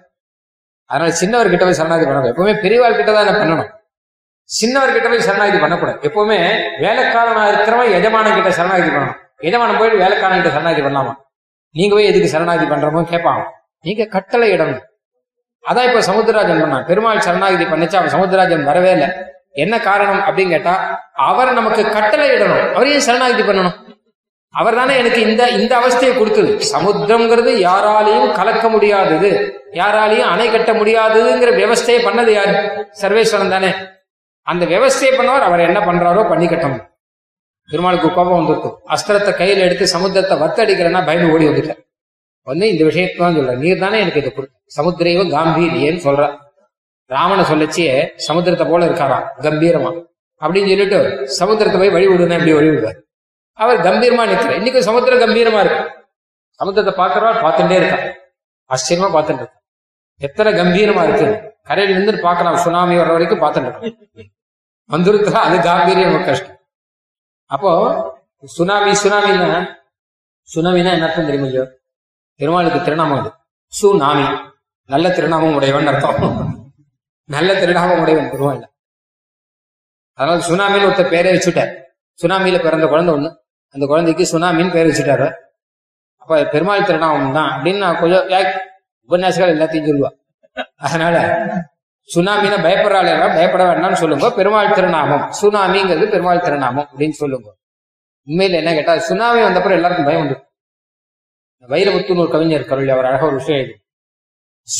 அதனால சின்னவர் கிட்ட போய் சரணாகதி பண்ணக்கூடாது, எப்பவுமே பெரியவாள் கிட்டதான் பண்ணணும். சின்னவர் கிட்ட போய் சரணாகதி பண்ணக்கூடாது, எப்பவுமே வேலைக்காரனா இருக்கிறவன் எஜமானன் கிட்ட சரணாகதி பண்ணணும். எஜமானம் போய் வேலைக்காரன் கிட்ட சரணாகதி பண்ணலாமா, நீங்க போய் எதுக்கு சரணாகதி பண்றோமோ கேட்பாங்க, நீங்க கட்டளை இடணும். அதான் இப்ப சமுத்திரராஜன் பண்ணான், பெருமாள் சரணாகதி பண்ணிச்சு, அவன் சமுத்திரராஜன் வரவே இல்லை. என்ன காரணம் அப்படின்னு கேட்டா, அவர் நமக்கு கட்டளை இடணும், அவரையே சரணாகதி பண்ணணும். அவர் தானே எனக்கு இந்த இந்த அவஸ்தையை கொடுத்தது. சமுத்திரம்ங்கிறது யாராலையும் கலக்க முடியாதது, யாராலையும் அணை கட்ட முடியாததுங்கிற விவஸ்தையை பண்ணது யாரு? சர்வேஸ்வரன் தானே. அந்த விவசாய பண்ணவர் அவர் என்ன பண்றாரோ பண்ணிக்கட்டணும். பெருமாளுக்கு கோபம் வந்திருக்கும், அஸ்திரத்தை கையில் எடுத்து சமுத்திரத்தை வத்தடிக்கிறேன்னா பயந்து ஓடி வந்துட்டேன். வந்து இந்த விஷயத்தான் சொல்ற, நீர் தானே எனக்கு இதை கொடுத்த, சமுத்திரையும் காம்பீரியன்னு சொல்ற. ராமனை சொல்லச்சே சமுத்திரத்தை போல இருக்காராம் கம்பீரமா அப்படின்னு சொல்லிட்டு சமுத்திரத்தை போய் வழி விடுனா எப்படி வழி விடுவார்? அவர் கம்பீரமா நிற்கிறார். இன்னைக்கும் சமுத்திரம் கம்பீரமா இருக்கு. சமுத்திரத்தை பார்க்கிறவர் பார்த்துட்டே இருக்கான், ஆச்சரியமா பார்த்துட்டு இருக்கான். எத்தனை கம்பீரமா இருக்கு, கரையில இருந்து பார்க்கலாம், சுனாமி வர்ற வரைக்கும் பார்த்துட்டு இருக்கான். வந்துருத்தா அது காம்பீரியம் கஷ்டம். அப்போ சுனாமின்னா என்ன அர்த்தம் தெரியுமா? ஐயோ பெருமாளுக்கு திருநாமம் அது சுனாமி, நல்ல திருநாமம் உடையவன் அர்த்தம். நல்ல திருநாமம் உடையவன் பெருமாள். அதனால சுனாமின்னு ஒருத்தர் பேரே வச்சுட்டார். சுனாமியில பிறந்த குழந்தை ஒண்ணு, அந்த குழந்தைக்கு சுனாமின்னு பேர் வச்சுட்டாரு. அப்ப பெருமாள் திருநாமம் தான் அப்படின்னு நான் கொஞ்சம் உபன்யாசங்கள் எல்லாத்தையும் சொல்லுவா. அதனால சுனாமின்னா பயப்படுறாள், பயப்பட வேண்டாம்னு சொல்லுங்க. பெருமாள் திருநாமம் சுனாமிங்கிறது பெருமாள் திருநாமம் அப்படின்னு சொல்லுங்க. உண்மையில என்ன கேட்டா சுனாமி வந்தப்பறம் எல்லாருக்கும் பயம் உண்டு. வைரமுத்துன்னு ஒரு கவிஞர் கருள், அவர் அழகாக ஒரு விஷயம் எழுதி,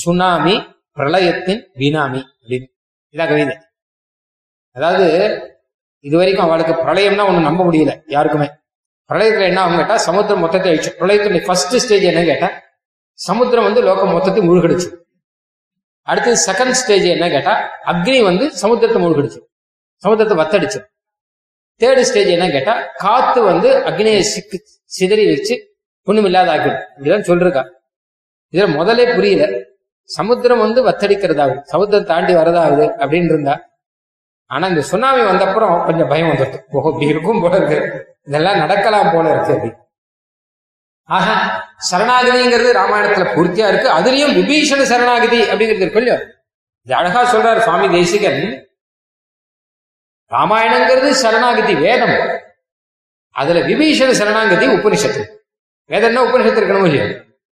சுனாமி பிரளயத்தின் பினாமி அப்படின்னு. இதான் கவிதை. அதாவது இது வரைக்கும் அவளுக்கு பிரளயம்னா ஒண்ணு நம்ப முடியல யாருக்குமே. பிரளயத்துல என்ன அவங்க கேட்டா சமுத்திரம் மொத்தத்தை அழிச்சு. பிரளயத்துடைய ஃபர்ஸ்ட் ஸ்டேஜ் என்ன கேட்டா சமுத்திரம் வந்து லோகம் மொத்தத்தை மூழ்கடிச்சு. அடுத்தது செகண்ட் ஸ்டேஜ் என்ன கேட்டா அக்னி வந்து சமுத்திரத்தை மூழ்கடிச்சு, சமுத்திரத்தை வத்தடிச்சு. தேர்டு ஸ்டேஜ் என்ன கேட்டா காத்து வந்து அக்னியை சிதறி வச்சு ஒண்ணும் இல்லாத ஆக்கிடும். இப்படிதான் சொல்றா. இதுல முதலே புரியல, சமுத்திரம் வந்து வத்தடிக்கிறதாகுது, சமுத்திரம் தாண்டி வரதாகுது அப்படின்னு இருந்தா. ஆனா இந்த சுனாமி வந்தப்புறம் கொஞ்சம் பயம் வந்துடுது. ஓஹோ இப்படி இருக்கும் போல இருக்கு, இதெல்லாம் நடக்கலாம் போல இருக்கு அப்படி. ஆக சரணாகதிங்கிறது ராமாயணத்துல பூர்த்தியா இருக்கு. அதுலயும் விபீஷண சரணாகதி அப்படிங்கிறது இருக்கு இல்லையா, இது அழகா சொல்றாரு சுவாமி தேசிகன். ராமாயணங்கிறது சரணாகதி வேதம், அதுல விபீஷண சரணாகதி உபனிஷத்து. வேதம்னா உபனிஷத்து இருக்கணும் இல்லையா,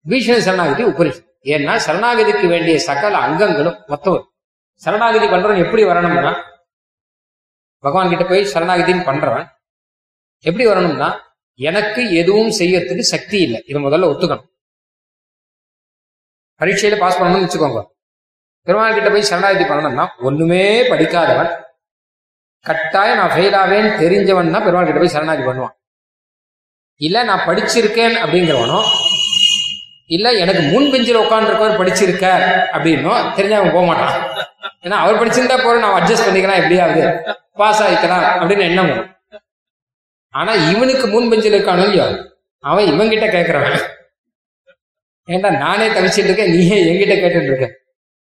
விபீஷண சரணாகதி உபனிஷத்து. ஏன்னா சரணாகதிக்கு வேண்டிய சகல அங்கங்களும் மொத்தம். சரணாகதி பண்றவன் எப்படி வரணும்னா, பகவான் கிட்ட போய் சரணாகதின்னு பண்றவன் எப்படி வரணும்னா, எனக்கு எதுவும் செய்யறதுக்கு சக்தி இல்லை, இது முதல்ல ஒத்துக்கணும். பரீட்சையில பாஸ் பண்ணணும்னு வச்சுக்கோங்க. பெருமாள் கிட்ட போய் சரணாகதி பண்ணணும்னா ஒண்ணுமே படிக்காதவன், கட்டாயம் நான் ஃபெயில் ஆவேன்னு தெரிஞ்சவன் தான் பெருமாள் கிட்ட போய் சரணாகதி பண்ணுவான். இல்ல நான் படிச்சிருக்கேன் அப்படிங்கிறவனும், இல்ல எனக்கு முன் பெஞ்சில் உட்காந்துருக்கவர் படிச்சிருக்க அப்படின்னும் தெரிஞ்சவன் போக மாட்டான். ஏன்னா அவர் படிச்சிருந்தா போறோம், நான் அட்ஜஸ்ட் பண்ணிக்கலாம், எப்படியாவது பாஸ் ஆகிக்கலாம் அப்படின்னு எண்ணம். ஆனா இவனுக்கு முன் பெஞ்சில் இருக்கானோ இல்லையோ, அவன் இவங்கிட்ட கேட்கறவன், ஏண்டா நானே தவிச்சிட்டு இருக்கேன், நீயே என்கிட்ட கேட்டுட்டு இருக்க.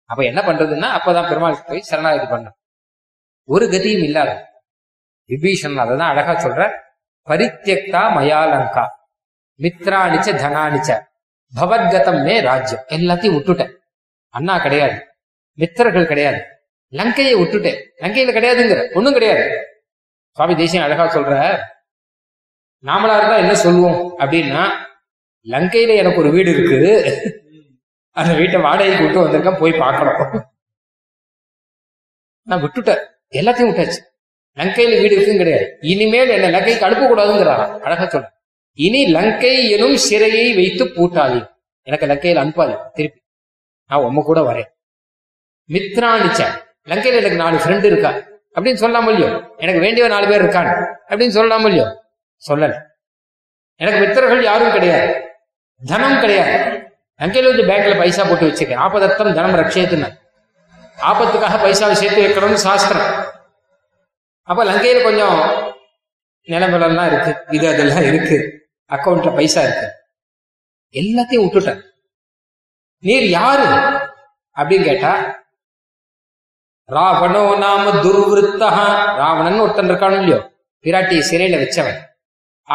அப்ப என்ன பண்றதுன்னா, அப்பதான் பெருமாள் போய் சரணாகதி பண்ண ஒரு கதியும் இல்லாத விபீஷன். அதான் அழகா சொல்ற, பரித்யக்தா மயாலங்கா மித்ராணிச்ச தனானிச்ச பவத்கதம் மே ராஜ்யம். எல்லாத்தையும் விட்டுட்டேன், அண்ணா கிடையாது, மித்திரர்கள் கிடையாது, லங்கையை விட்டுட்டேன், லங்கையில கிடையாதுங்கிற ஒண்ணும் கிடையாது. சுவாமி தேசியம் அழகா சொல்ற, நாமளா இருந்தா என்ன சொல்லுவோம் அப்படின்னா, லங்கையில எனக்கு ஒரு வீடு இருக்குது, அந்த வீட்டை வாடகைக்கு விட்டு வந்திருக்கேன், போய் பார்க்கணும், நான் விட்டுட்டேன், எல்லாத்தையும் விட்டாச்சு, லங்கையில வீடு இருக்குன்னு கிடையாது, இனிமேல் என்ன லங்கைக்கு அனுப்ப கூடாதுங்கிறா. அழகா சொல்ற, இனி லங்கை எனும் சிறையை வைத்து பூட்டாது, எனக்கு லங்கையில அனுப்பாது, திருப்பி நான் உம்ம கூட வரேன். மித்ராணிச்ச லங்கையில எனக்கு 4 ஃப்ரெண்டு இருக்கா அப்படின்னு சொல்லாம இல்லையோ, எனக்கு வேண்டிய 4 பேர் இருக்கான் அப்படின்னு சொல்லாம இல்லையோ, சொல்லல. எனக்கு மித்திரர்கள் யாரும் கிடையாது, தனம் கிடையாது, லங்கையில வந்து பேங்க்ல பைசா போட்டு வச்சிருக்கேன். ஆபதர்த்தம் தனம் ரட்சயத்துன்னு, ஆபத்துக்காக பைசாவை சேர்த்து வைக்கணும்னு சாஸ்திரம். அப்ப லங்கையில கொஞ்சம் நிலமெல்லாம் இருக்கு, இது அதெல்லாம் இருக்கு, அக்கௌண்ட்ல பைசா இருக்கு, எல்லாத்தையும் விட்டுட்டேன். நீர் யாரு அப்படின்னு கேட்டா, ராவணோ நாம துர்வத்தா, ராவணன் ஒருத்தன் இருக்கானு இல்லையோ, பிராட்டியை சிறையில வச்சவன்.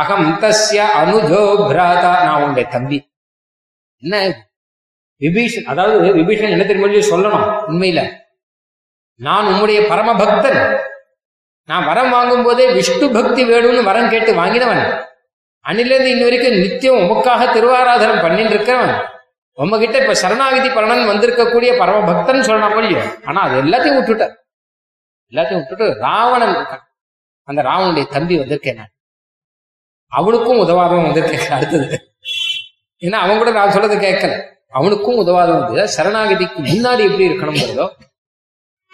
அகம் தஸ்ய அனுஜோ பிராதா, நான் உங்களுடைய தம்பி. என்ன விபீஷன், அதாவது விபீஷன் என்ன தெரியுமோ சொல்லணும், உண்மையில நான் உன்னுடைய பரம பக்தன். நான் வரம் வாங்கும் போதே விஷ்ணு பக்தி வேணும்னு வரம் கேட்டு வாங்கினவன். அன்னிலிருந்து இன்ன வரைக்கும் நித்தியம் உமக்காக திருவாராதனம் பண்ணிட்டு இருக்கிறவன். உங்ககிட்ட இப்ப சரணாகதி பரணன் வந்திருக்கக்கூடிய பரம பக்தன் சொல்லலாம் போலியோ. ஆனா அது எல்லாத்தையும் விட்டுட்ட, எல்லாத்தையும் விட்டுட்டு ராவணன், அந்த ராவனுடைய தம்பி வந்திருக்கேன் நான், அவனுக்கும் உதவாதவன் வந்திருக்கேன். அடுத்தது ஏன்னா அவன் கூட நான் சொல்றது கேட்கல, அவனுக்கும் உதவாதவன். சரணாகதிக்கு முன்னாடி எப்படி இருக்கணுங்கிறதோ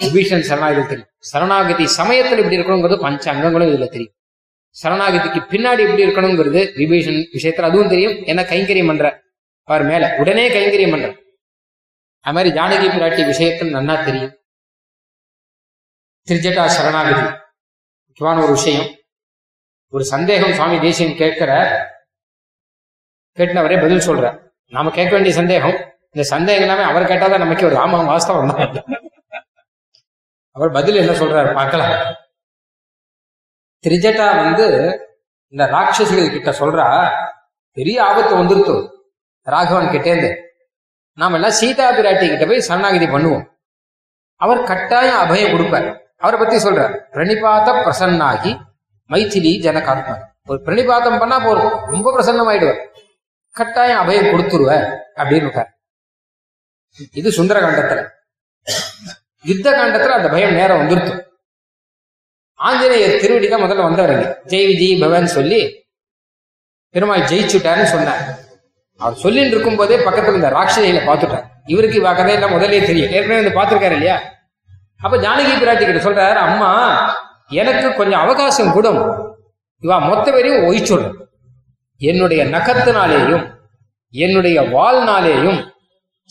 விபீஷன் சரணாகதி தெரியும். சரணாகதி சமயத்தில் எப்படி இருக்கணுங்கிறது பஞ்ச அங்கங்களும் இதுல தெரியும். சரணாகதிக்கு பின்னாடி எப்படி இருக்கணுங்கிறது விபீஷன் விஷயத்துல அதுவும் தெரியும். ஏன்னா கைங்கரியம் பண்ற அவர் மேல உடனே கைங்கரியம் பண்ற. அது மாதிரி ஜானகி பிராட்டி விஷயத்தில் நன்னா தெரியும். திருஜட்டா சரணாகதி முக்கியமான ஒரு விஷயம். ஒரு சந்தேகம் சுவாமி தேசியன் கேட்டவரே பதில் சொல்ற. நாம கேட்க வேண்டிய சந்தேகம், இந்த சந்தேகம் எல்லாமே அவர் கேட்டாதான் நமக்கு ஒரு ஆமாம் வாஸ்தவம் தான். அவர் பதில் என்ன சொல்றாரு பார்க்கலாம். திரிஜட்டா இந்த ராட்சசிகள் கிட்ட சொல்றா, பெரிய ஆபத்து வந்துருத்தோம் ராகவன் கிட்டேந்து, நாம எல்லாம் சீதா பிராட்டி கிட்ட போய் சரணாகதி பண்ணுவோம், அவர் கட்டாயம் அபயம் கொடுப்பார். அவரை பத்தி சொல்றாரு, பிரணிபாத பிரசன்னாகி மைத்திலி ஜனகாத்மா. ஒரு பிரணிபாதம் பண்ணா போறோம், ரொம்ப பிரசன்னமாயிடுவார், கட்டாயம் அபயம் கொடுத்துருவார் அப்படின்னு. இது சுந்தர காண்டத்துல. யுத்த காண்டத்துல அந்த பயம் நேரம் வந்துருத்தோம். ஆஞ்சநேயர் திருவடி தான் முதல்ல வந்தவருங்க. ஜெய் விஜய் பவன் சொல்லி பெருமாள் ஜெயிச்சுட்டாருன்னு சொன்னார். அவர் சொல்லிட்டு இருக்கும் போதே பக்கத்துல இந்த ராட்சசிகளை பார்த்துட்டார். இவருக்கு இவ கதையெல்லாம் முதலே தெரியும், ஏற்கனவே வந்து பார்த்துருக்காரு இல்லையா. அப்ப ஜானகி பிராட்டி கிட்ட சொல்றாரு, அம்மா எனக்கு கொஞ்சம் அவகாசம் கூடும், இவா மொத்த பேரையும் ஒழிச்சுடு. என்னுடைய நகத்தினாலேயும் என்னுடைய வாள்னாலேயும்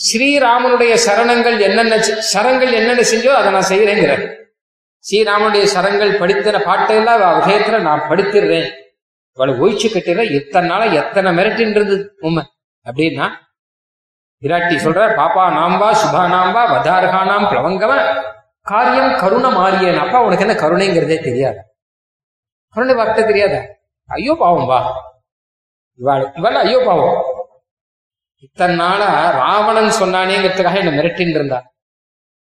ஸ்ரீராமனுடைய சரணங்கள் என்னென்ன சரங்கள் என்னென்ன செஞ்சோ அதை நான் செய்யறேங்கிறேன். ஸ்ரீராமனுடைய சரங்கள் படித்தின பாட்டையெல்லாம் விஷயத்துல நான் படித்திடுறேன், இவளை ஒழிச்சு கட்டிடுற. எத்தனை நாளா எத்தனை மிரட்டின்னு இருந்தது உண்மை அப்படின்னா விராட்டி சொல்ற, பாப்பா நாம்பா சுபா நாம்பா வதார்கா நாம் பிளவங்கவன் காரியம் கருணை மாறியேன். அப்பா உனக்கு என்ன கருணைங்கிறதே தெரியாத, கருணை வார்த்தை தெரியாத, ஐயோ பாவம் வா இவாள், இவாள் ஐயோ பாவம். இத்தனை நாளா ராவணன் சொன்னானேங்கிறதுக்காக என்ன மிரட்டின்னு இருந்தா,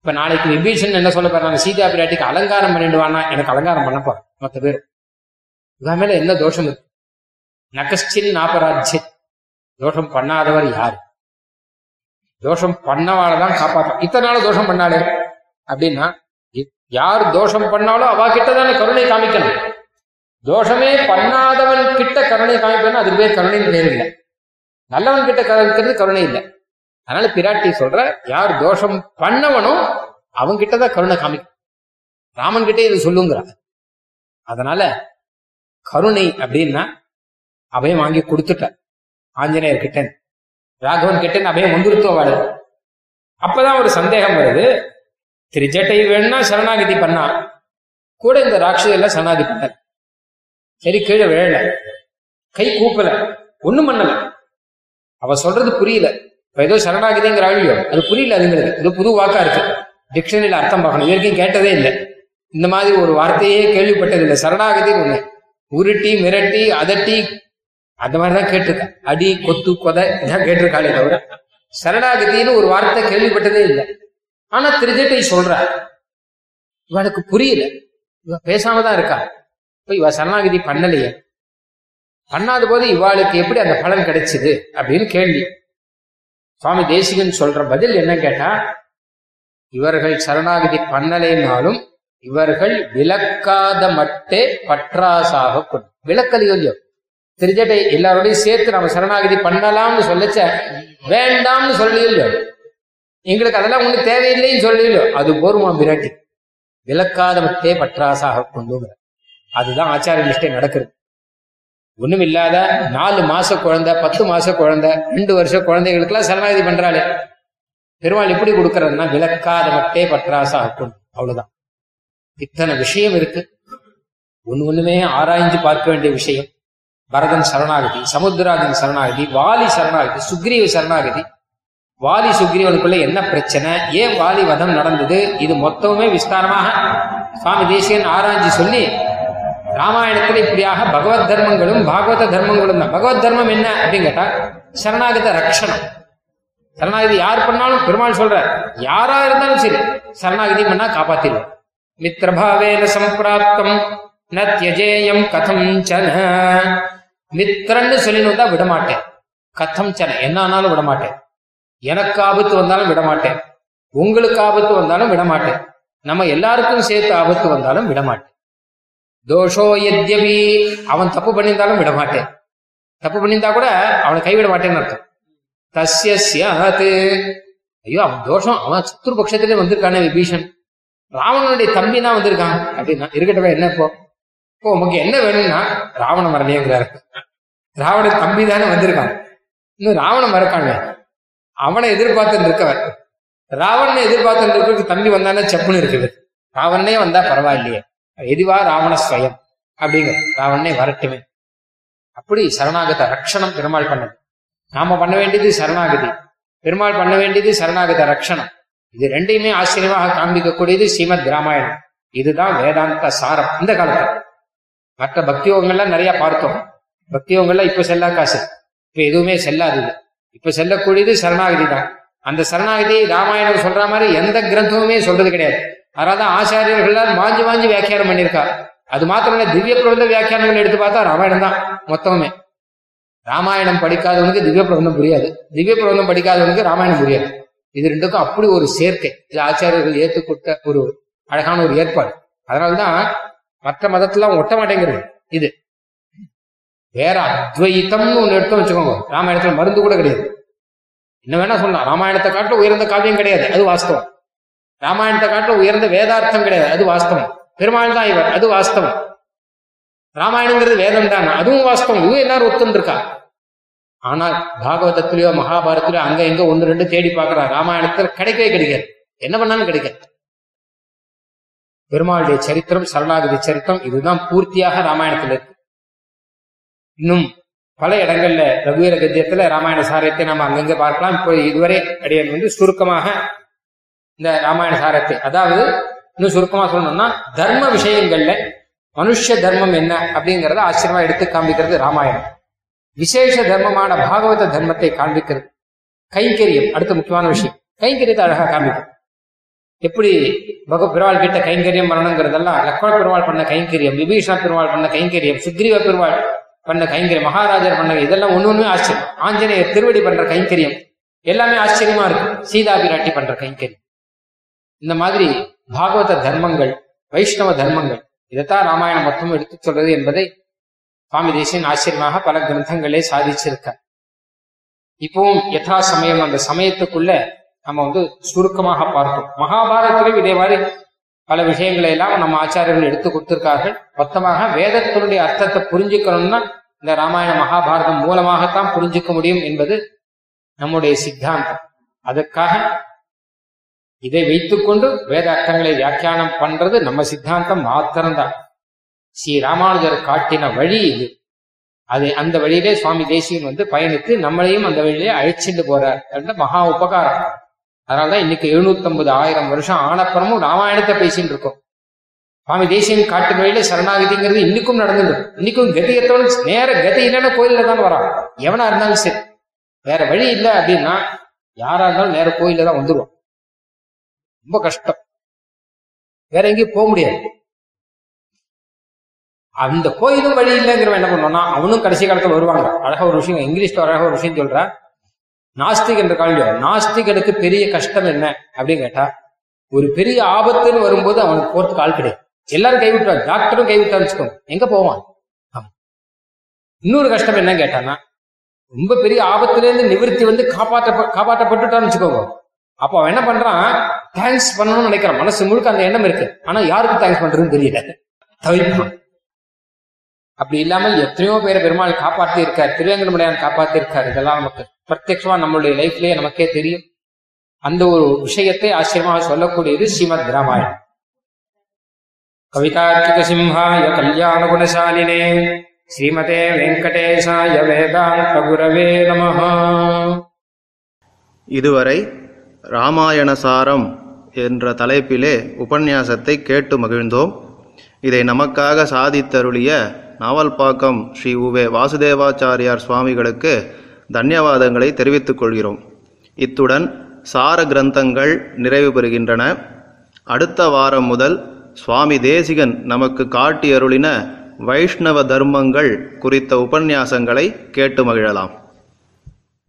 இப்ப நாளைக்கு விபீஷன் என்ன சொல்ல போறாங்க, சீதா பிராட்டிக்கு அலங்காரம் பண்ணிடுவானா, எனக்கு அலங்காரம் பண்ண போறேன் மொத்த பேரும். இவன் மேல என்ன தோஷம் இருக்கு? நகஸ்டின் நாபராஜ்ய தோஷம் பண்ணாதவர் யாரு? தோஷம் பண்ணவாலதான் காப்பாற்ற. இத்தனை நாள் தோஷம் பண்ணாலே அப்படின்னா, யார் தோஷம் பண்ணாலும் அவ கிட்டதானே கருணை காமிக்கணும். தோஷமே பண்ணாதவன் கிட்ட கருணை காமிப்பேன்னா அது பேர் கருணைன்னு பேர் இல்லை. நல்லவன் கிட்ட கருணைக்கிறது கருணை இல்லை. அதனால பிராட்டி சொல்ற, யார் தோஷம் பண்ணவனும் அவன் கிட்டதான் கருணை காமிக்கணும். ராமன் கிட்டே இது சொல்லுங்கிறான். அதனால கருணை அப்படின்னா அபயம் வாங்கி கொடுத்துட்ட ஆஞ்சநேயர் கிட்ட, ராகவன் கிட்டேன்னு அபயம் வந்துருத்தோவாள். அப்பதான் ஒரு சந்தேகம் வருது, திரிஜட்டை வேணும்னா சரணாகதி பண்ணா கூட இந்த ராட்சசெல்லாம் சரணாகதி பண்ண சரி, கீழே விழல, கை கூப்பல, ஒண்ணும் பண்ணல, அவ சொல்றது புரியல. இப்ப ஏதோ சரணாகதிங்கிற ஆழியோ அது புரியல அதுங்கிறது. இது புது வாக்கா இருக்கு, டிக்ஷனரியில அர்த்தம் பார்க்கணும். இதுவரைக்கும் கேட்டதே இல்லை, இந்த மாதிரி ஒரு வார்த்தையே கேள்விப்பட்டது இல்லை. சரணாகதின்னு ஒண்ணு உருட்டி மிரட்டி அதட்டி அந்த மாதிரிதான் கேட்டிருக்கா, அடி கொத்து கொதை இதான் கேட்டிருக்காளே தவிர சரணாகதின்னு ஒரு வார்த்தை கேள்விப்பட்டதே இல்லை. ஆனா திரிஜட்டை சொல்ற, இவனுக்கு புரியல, இவ பேசாமதான் இருக்கா. இப்ப இவ சரணாகதி பண்ணலையே, பண்ணாத போது இவாளுக்கு எப்படி அந்த பலன் கிடைச்சது அப்படின்னு கேள்வி. சுவாமி தேசிகன் சொல்ற பதில் என்ன கேட்டா, இவர்கள் சரணாகதி பண்ணலைனாலும் இவர்கள் விளக்காத மட்டே பற்றாசாக கொண்டு விளக்கலையோ இல்லையோ. திரிஜட்டை எல்லாரோடையும் சேர்த்து நம்ம சரணாகதி பண்ணலாம்னு சொல்லச்ச வேண்டாம்னு சொல்லலையோ இல்லையோ, எங்களுக்கு அதெல்லாம் ஒண்ணு தேவையில்லைன்னு சொல்லலையோ, அது போருமா பிராட்டி. விளக்காத மட்டே பற்றாசாக கொண்டுங்கிற அதுதான் ஆச்சாரிய நிஷ்டை நடக்கிறது. ஒண்ணும் இல்லாத 4 மாச குழந்தை, 10 மாச குழந்தை, 2 வருஷ குழந்தைகளுக்கெல்லாம் சரணாகதி பண்றாளே பெருமாள் எப்படி கொடுக்கறதுன்னா விளக்காத மட்டே பற்றாசாக கொண்டு. அவ்வளவுதான். இத்தனை விஷயம் இருக்கு, ஒண்ணு ஒண்ணுமே ஆராய்ஞ்சு பார்க்க வேண்டிய விஷயம். பரதன் சரணாகதி, சமுத்திராஜன் சரணாகதி, வாலி சரணாகதி, சுக்ரீவ சரணாகதி. வாலி சுக்ரீவனுக்குள்ள என்ன பிரச்சனை, ஏன் வாலி வதம் நடந்தது, இது மொத்தமுமே விஸ்தாரமாக சுவாமி தேசிகன் ஆராய்ஞ்சு சொல்லி ராமாயணத்துல இப்படியாக பகவத் தர்மங்களும் பாகவத தர்மங்களும் தான். பகவத் தர்மம் என்ன அப்படின்னு கேட்டா சரணாகத ரக்ஷணம். சரணாகதி யார் பண்ணாலும் பெருமாள் சொல்ற, யாரா இருந்தாலும் சரி சரணாகதி பண்ணா காப்பாத்திடுவோம். மித்ரபாவேன சம்பிராப்தம் ந தியஜேயம் கதம் சன. மித்ரன்னு சொல்லினு தான் விடமாட்டேன், கதம் சன என்ன ஆனாலும் விடமாட்டேன். எனக்கு ஆபத்து வந்தாலும் விடமாட்டேன், உங்களுக்கு ஆபத்து வந்தாலும் விடமாட்டேன், நம்ம எல்லாருக்கும் சேர்த்து ஆபத்து வந்தாலும் விடமாட்டேன். தோஷோ யத்யபி, அவன் தப்பு பண்ணியிருந்தாலும் விடமாட்டேன், தப்பு பண்ணியிருந்தா கூட அவனை கைவிட மாட்டேன்னு அர்த்தம். தஸ்ய ஸ்யாத், ஐயோ அவன் தோஷம், அவன் சத்ரு பட்சத்திலே வந்திருக்கானே விபீஷன், ராவணனுடைய தம்பி தான் வந்திருக்கான் அப்படின்னா இருக்கட்டவே என்ன இப்போ உமக்கு என்ன வேணும்னா ராவண மரணியங்கிறாரு. ராவண தம்பி தானே வந்திருக்கான், இன்னும் ராவண மறக்காங்க, அவனை எதிர்பார்த்துட்டு இருக்கவன். ராவணனை எதிர்பார்த்துட்டு இருக்கிறதுக்கு தம்பி வந்தானே செப்புன்னு இருக்குது, ராவணனே வந்தா பரவாயில்லையே, எதுவா ராவண ஸ்வயம் அப்படிங்கிற ராவணனே வரட்டுமே. அப்படி சரணாகத ரக்ஷணம் பெருமாள் பண்ணது. நாம பண்ண வேண்டியது சரணாகதி, பெருமாள் பண்ண வேண்டியது சரணாகத ரக்ஷணம். இது ரெண்டையுமே ஆச்சரியமாக காண்பிக்கக்கூடியது ஸ்ரீமத் ராமாயணம். இதுதான் வேதாந்த சாரம். இந்த காலத்துல மற்ற பக்தியோகங்கள்லாம் நிறைய பார்த்தோம், பக்தியோகங்கள்லாம் இப்ப செல்லா காசு, இப்ப எதுவுமே செல்லாதது, இப்ப செல்லக்கூடியது சரணாகதி தான். அந்த சரணாகதி ராமாயணம் சொல்ற மாதிரி எந்த கிரந்தமுமே சொல்றது கிடையாது. அதனாலதான் ஆச்சாரியர்களால் மாஞ்சி மாஞ்சி வியாக்கியானம் பண்ணியிருக்கா. அது மாத்திரமே திவ்ய பிரபந்த வியாக்கியானங்கள் எடுத்து பார்த்தா ராமாயணம் தான் மொத்தமுமே. ராமாயணம் படிக்காதவனுக்கு திவ்ய பிரபந்தம் புரியாது, திவ்ய பிரபந்தம் படிக்காதவனுக்கு ராமாயணம் புரியாது. இது ரெண்டுக்கும் அப்படி ஒரு சேர்க்கை. இது ஆச்சாரியர்கள் ஏற்றுக்கொடுத்த ஒரு அழகான ஒரு ஏற்பாடு. அதனால்தான் மற்ற மதத்தெல்லாம் ஒட்ட மாட்டேங்கிறது. இது வேற அத்வைத்தம்னு ஒண்ணு எடுத்தோம் வச்சுக்கோங்க, ராமாயணத்துல மருந்து கூட கிடையாது. என்ன வேணா சொல்லலாம், ராமாயணத்தை காட்டில உயர்ந்த காவியம் கிடையாது, அது வாஸ்தவம். ராமாயணத்தை காட்டில உயர்ந்த வேதார்த்தம் கிடையாது, அது வாஸ்தவம். பெருமாள் தான் இவர், அது வாஸ்தவம். ராமாயணங்கிறது வேதம் தான், அதுவும் வாஸ்தவம். இதுவும் எல்லாரும் ஒத்துன்னு இருக்கா. ஆனால் பாகவதத்திலயோ மகாபாரத்திலயோ அங்க எங்க ஒன்று ரெண்டு தேடி பார்க்கறா, ராமாயணத்துல கிடைக்கவே கிடைக்காது, என்ன பண்ணாலும் கிடைக்காது. பெருமாளுடைய சரித்திரம், சரணாகதி சரித்திரம், இதுதான் பூர்த்தியாக ராமாயணத்துல இருக்கு. இன்னும் பல இடங்கள்ல ரகுவீர கத்தியத்துல ராமாயண சாரத்தை நாம அங்கங்க பார்க்கலாம். இப்போ இதுவரை அடியன் வந்து சுருக்கமாக இந்த ராமாயண சாரத்தை, அதாவது இன்னும் சுருக்கமா சொல்லணும்னா தர்ம விஷயங்கள்ல மனுஷ தர்மம் என்ன அப்படிங்கறத ஆச்சரியமா எடுத்து காண்பிக்கிறது ராமாயணம். விசேஷ தர்மமான பாகவத தர்மத்தை காண்பிக்கிறது கைங்கரியம். அடுத்த முக்கியமான விஷயம் கைங்கரியத்தை அழகா காண்பிக்கிறது. எப்படி பெருமாள் கிட்ட கைங்கரியம் பண்ணணுங்கிறதெல்லாம், லக்ஷ்மண பெருமாள் பண்ண கைங்கரியம், விபீஷண பெருமாள் பண்ண கைங்கரியம், சுக்ரீவ பெருமாள் பண்ண கைங்கரியம், மகாராஜர் பண்ண, இதெல்லாம் ஒண்ணு ஒண்ணுமே ஆச்சரியம். ஆஞ்சநேயர் திருவடி பண்ற கைங்கரியம் எல்லாமே ஆச்சரியமா இருக்கு. சீதா பிராட்டி பண்ற கைங்கரியம். இந்த மாதிரி பாகவத தர்மங்கள், வைஷ்ணவ தர்மங்கள், இதைத்தான் ராமாயணம் மொத்தம் எடுத்து சொல்றது என்பதை சுவாமி தேசியன் ஆச்சரியமாக பல கிரந்தங்களே சாதிச்சிருக்க. இப்பவும் யதா சமயம் அந்த சமயத்துக்குள்ள நம்ம வந்து சுருக்கமாக பார்த்தோம். மகாபாரதத்திலும் இதே மாதிரி பல விஷயங்களை எல்லாம் நம்ம ஆச்சாரியர்கள் எடுத்து கொடுத்திருக்கார்கள். மொத்தமாக வேதத்தினுடைய அர்த்தத்தை புரிஞ்சுக்கணும்னா இந்த ராமாயண மகாபாரதம் மூலமாகத்தான் புரிஞ்சுக்க முடியும் என்பது நம்முடைய சித்தாந்தம். அதற்காக இதை வைத்துக்கொண்டு வேத அர்த்தங்களை வியாக்கியானம் பண்றது நம்ம சித்தாந்தம் மாத்திரம்தான். ஸ்ரீ ராமானுஜர் காட்டின வழி இது. அது அந்த வழியிலே சுவாமி தேசிகன் வந்து பயணித்து நம்மளையும் அந்த வழியிலே அழைச்சிட்டு போறார். அப்படின்னா மகா உபகாரம். அதனாலதான் இன்னைக்கு 750,000 வருஷம் ஆனப்புறமும் ராமாயணத்தை பேசிட்டு இருக்கோம். சுவாமி தேசியன் காட்டு வழியில சரணாகதிங்கிறது இன்னைக்கும் நடந்துட்டு, இன்னைக்கும் கதியத்தோடு நேர கதி இல்லைன்னா கோயில்ல தான் வரான். எவனா இருந்தாலும் சரி, வேற வழி இல்லை அப்படின்னா யாரா இருந்தாலும் நேர கோயில தான் வந்துடுவோம். ரொம்ப கஷ்டம், வேற எங்கேயும் போக முடியாது. அந்த கோயிலும் வழி இல்லைங்கிறவன் என்ன பண்ணோம்னா அவனும் கடைசி காலத்துல வருவாங்க. அழகா ஒரு விஷயம், இங்கிலீஷ்ல அழகா ஒரு விஷயம் சொல்ற, நாஸ்திக் என்ற கால்வியோ, நாஸ்திகனுக்கு பெரிய கஷ்டம் என்ன அப்படின்னு கேட்டா, ஒரு பெரிய ஆபத்துன்னு வரும்போது அவனுக்கு போறதுக்கு ஆள் கிடையாது. எல்லாரும் கைவிட்டுவாங்க, டாக்டரும் கைவிட்டான்னு வச்சுக்கோங்க, எங்க போவான்? இன்னொரு கஷ்டம் என்னன்னு கேட்டான்னா, ரொம்ப பெரிய ஆபத்துல இருந்து நிவர்த்தி வந்து காப்பாற்றப்பட்டுட்டான்னு வச்சுக்கோங்க. அப்ப அவன் என்ன பண்றான், தேங்க்ஸ் பண்ணணும்னு நினைக்கிறான், மனசு முழுக்க அந்த எண்ணம் இருக்கு. ஆனா யாருக்கு தேங்க்ஸ் பண்றதுன்னு தெரியல, தவிப்பான். அப்படி இல்லாமல் எத்தனையோ பேரை பெருமாள் காப்பாற்றி இருக்கார், திருவேங்கடமுடையான் காப்பாற்றி இருக்கார். இதெல்லாம் நமக்கு பிரத்யட்சமா நம்மளுடைய லைஃப்லயே நமக்கே தெரியும். அந்த ஒரு விஷயத்தை ஆச்சரியமாக சொல்லக்கூடியது ஸ்ரீமத் ராமாயணம். கவிதார்க்கிக சிம்ஹாய கல்யாண குணசாலினே ஸ்ரீமதே வெங்கடேசாய வேதாந்த குரவே நமஹ. இதுவரை ராமாயண சாரம் என்ற தலைப்பிலே உபன்யாசத்தை கேட்டு மகிழ்ந்தோம். இதை நமக்காக சாதித்தருளிய நாவல்பாக்கம் ஸ்ரீ உவே வாசுதேவாச்சாரியார் சுவாமிகளுக்கு தன்யவாதங்களை தெரிவித்துக் கொள்கிறோம். இத்துடன் சார கிரந்தங்கள் நிறைவு பெறுகின்றன. அடுத்த வாரம் முதல் சுவாமி தேசிகன் நமக்கு காட்டியருளின வைஷ்ணவ தர்மங்கள் குறித்த உபன்யாசங்களை கேட்டு மகிழலாம்.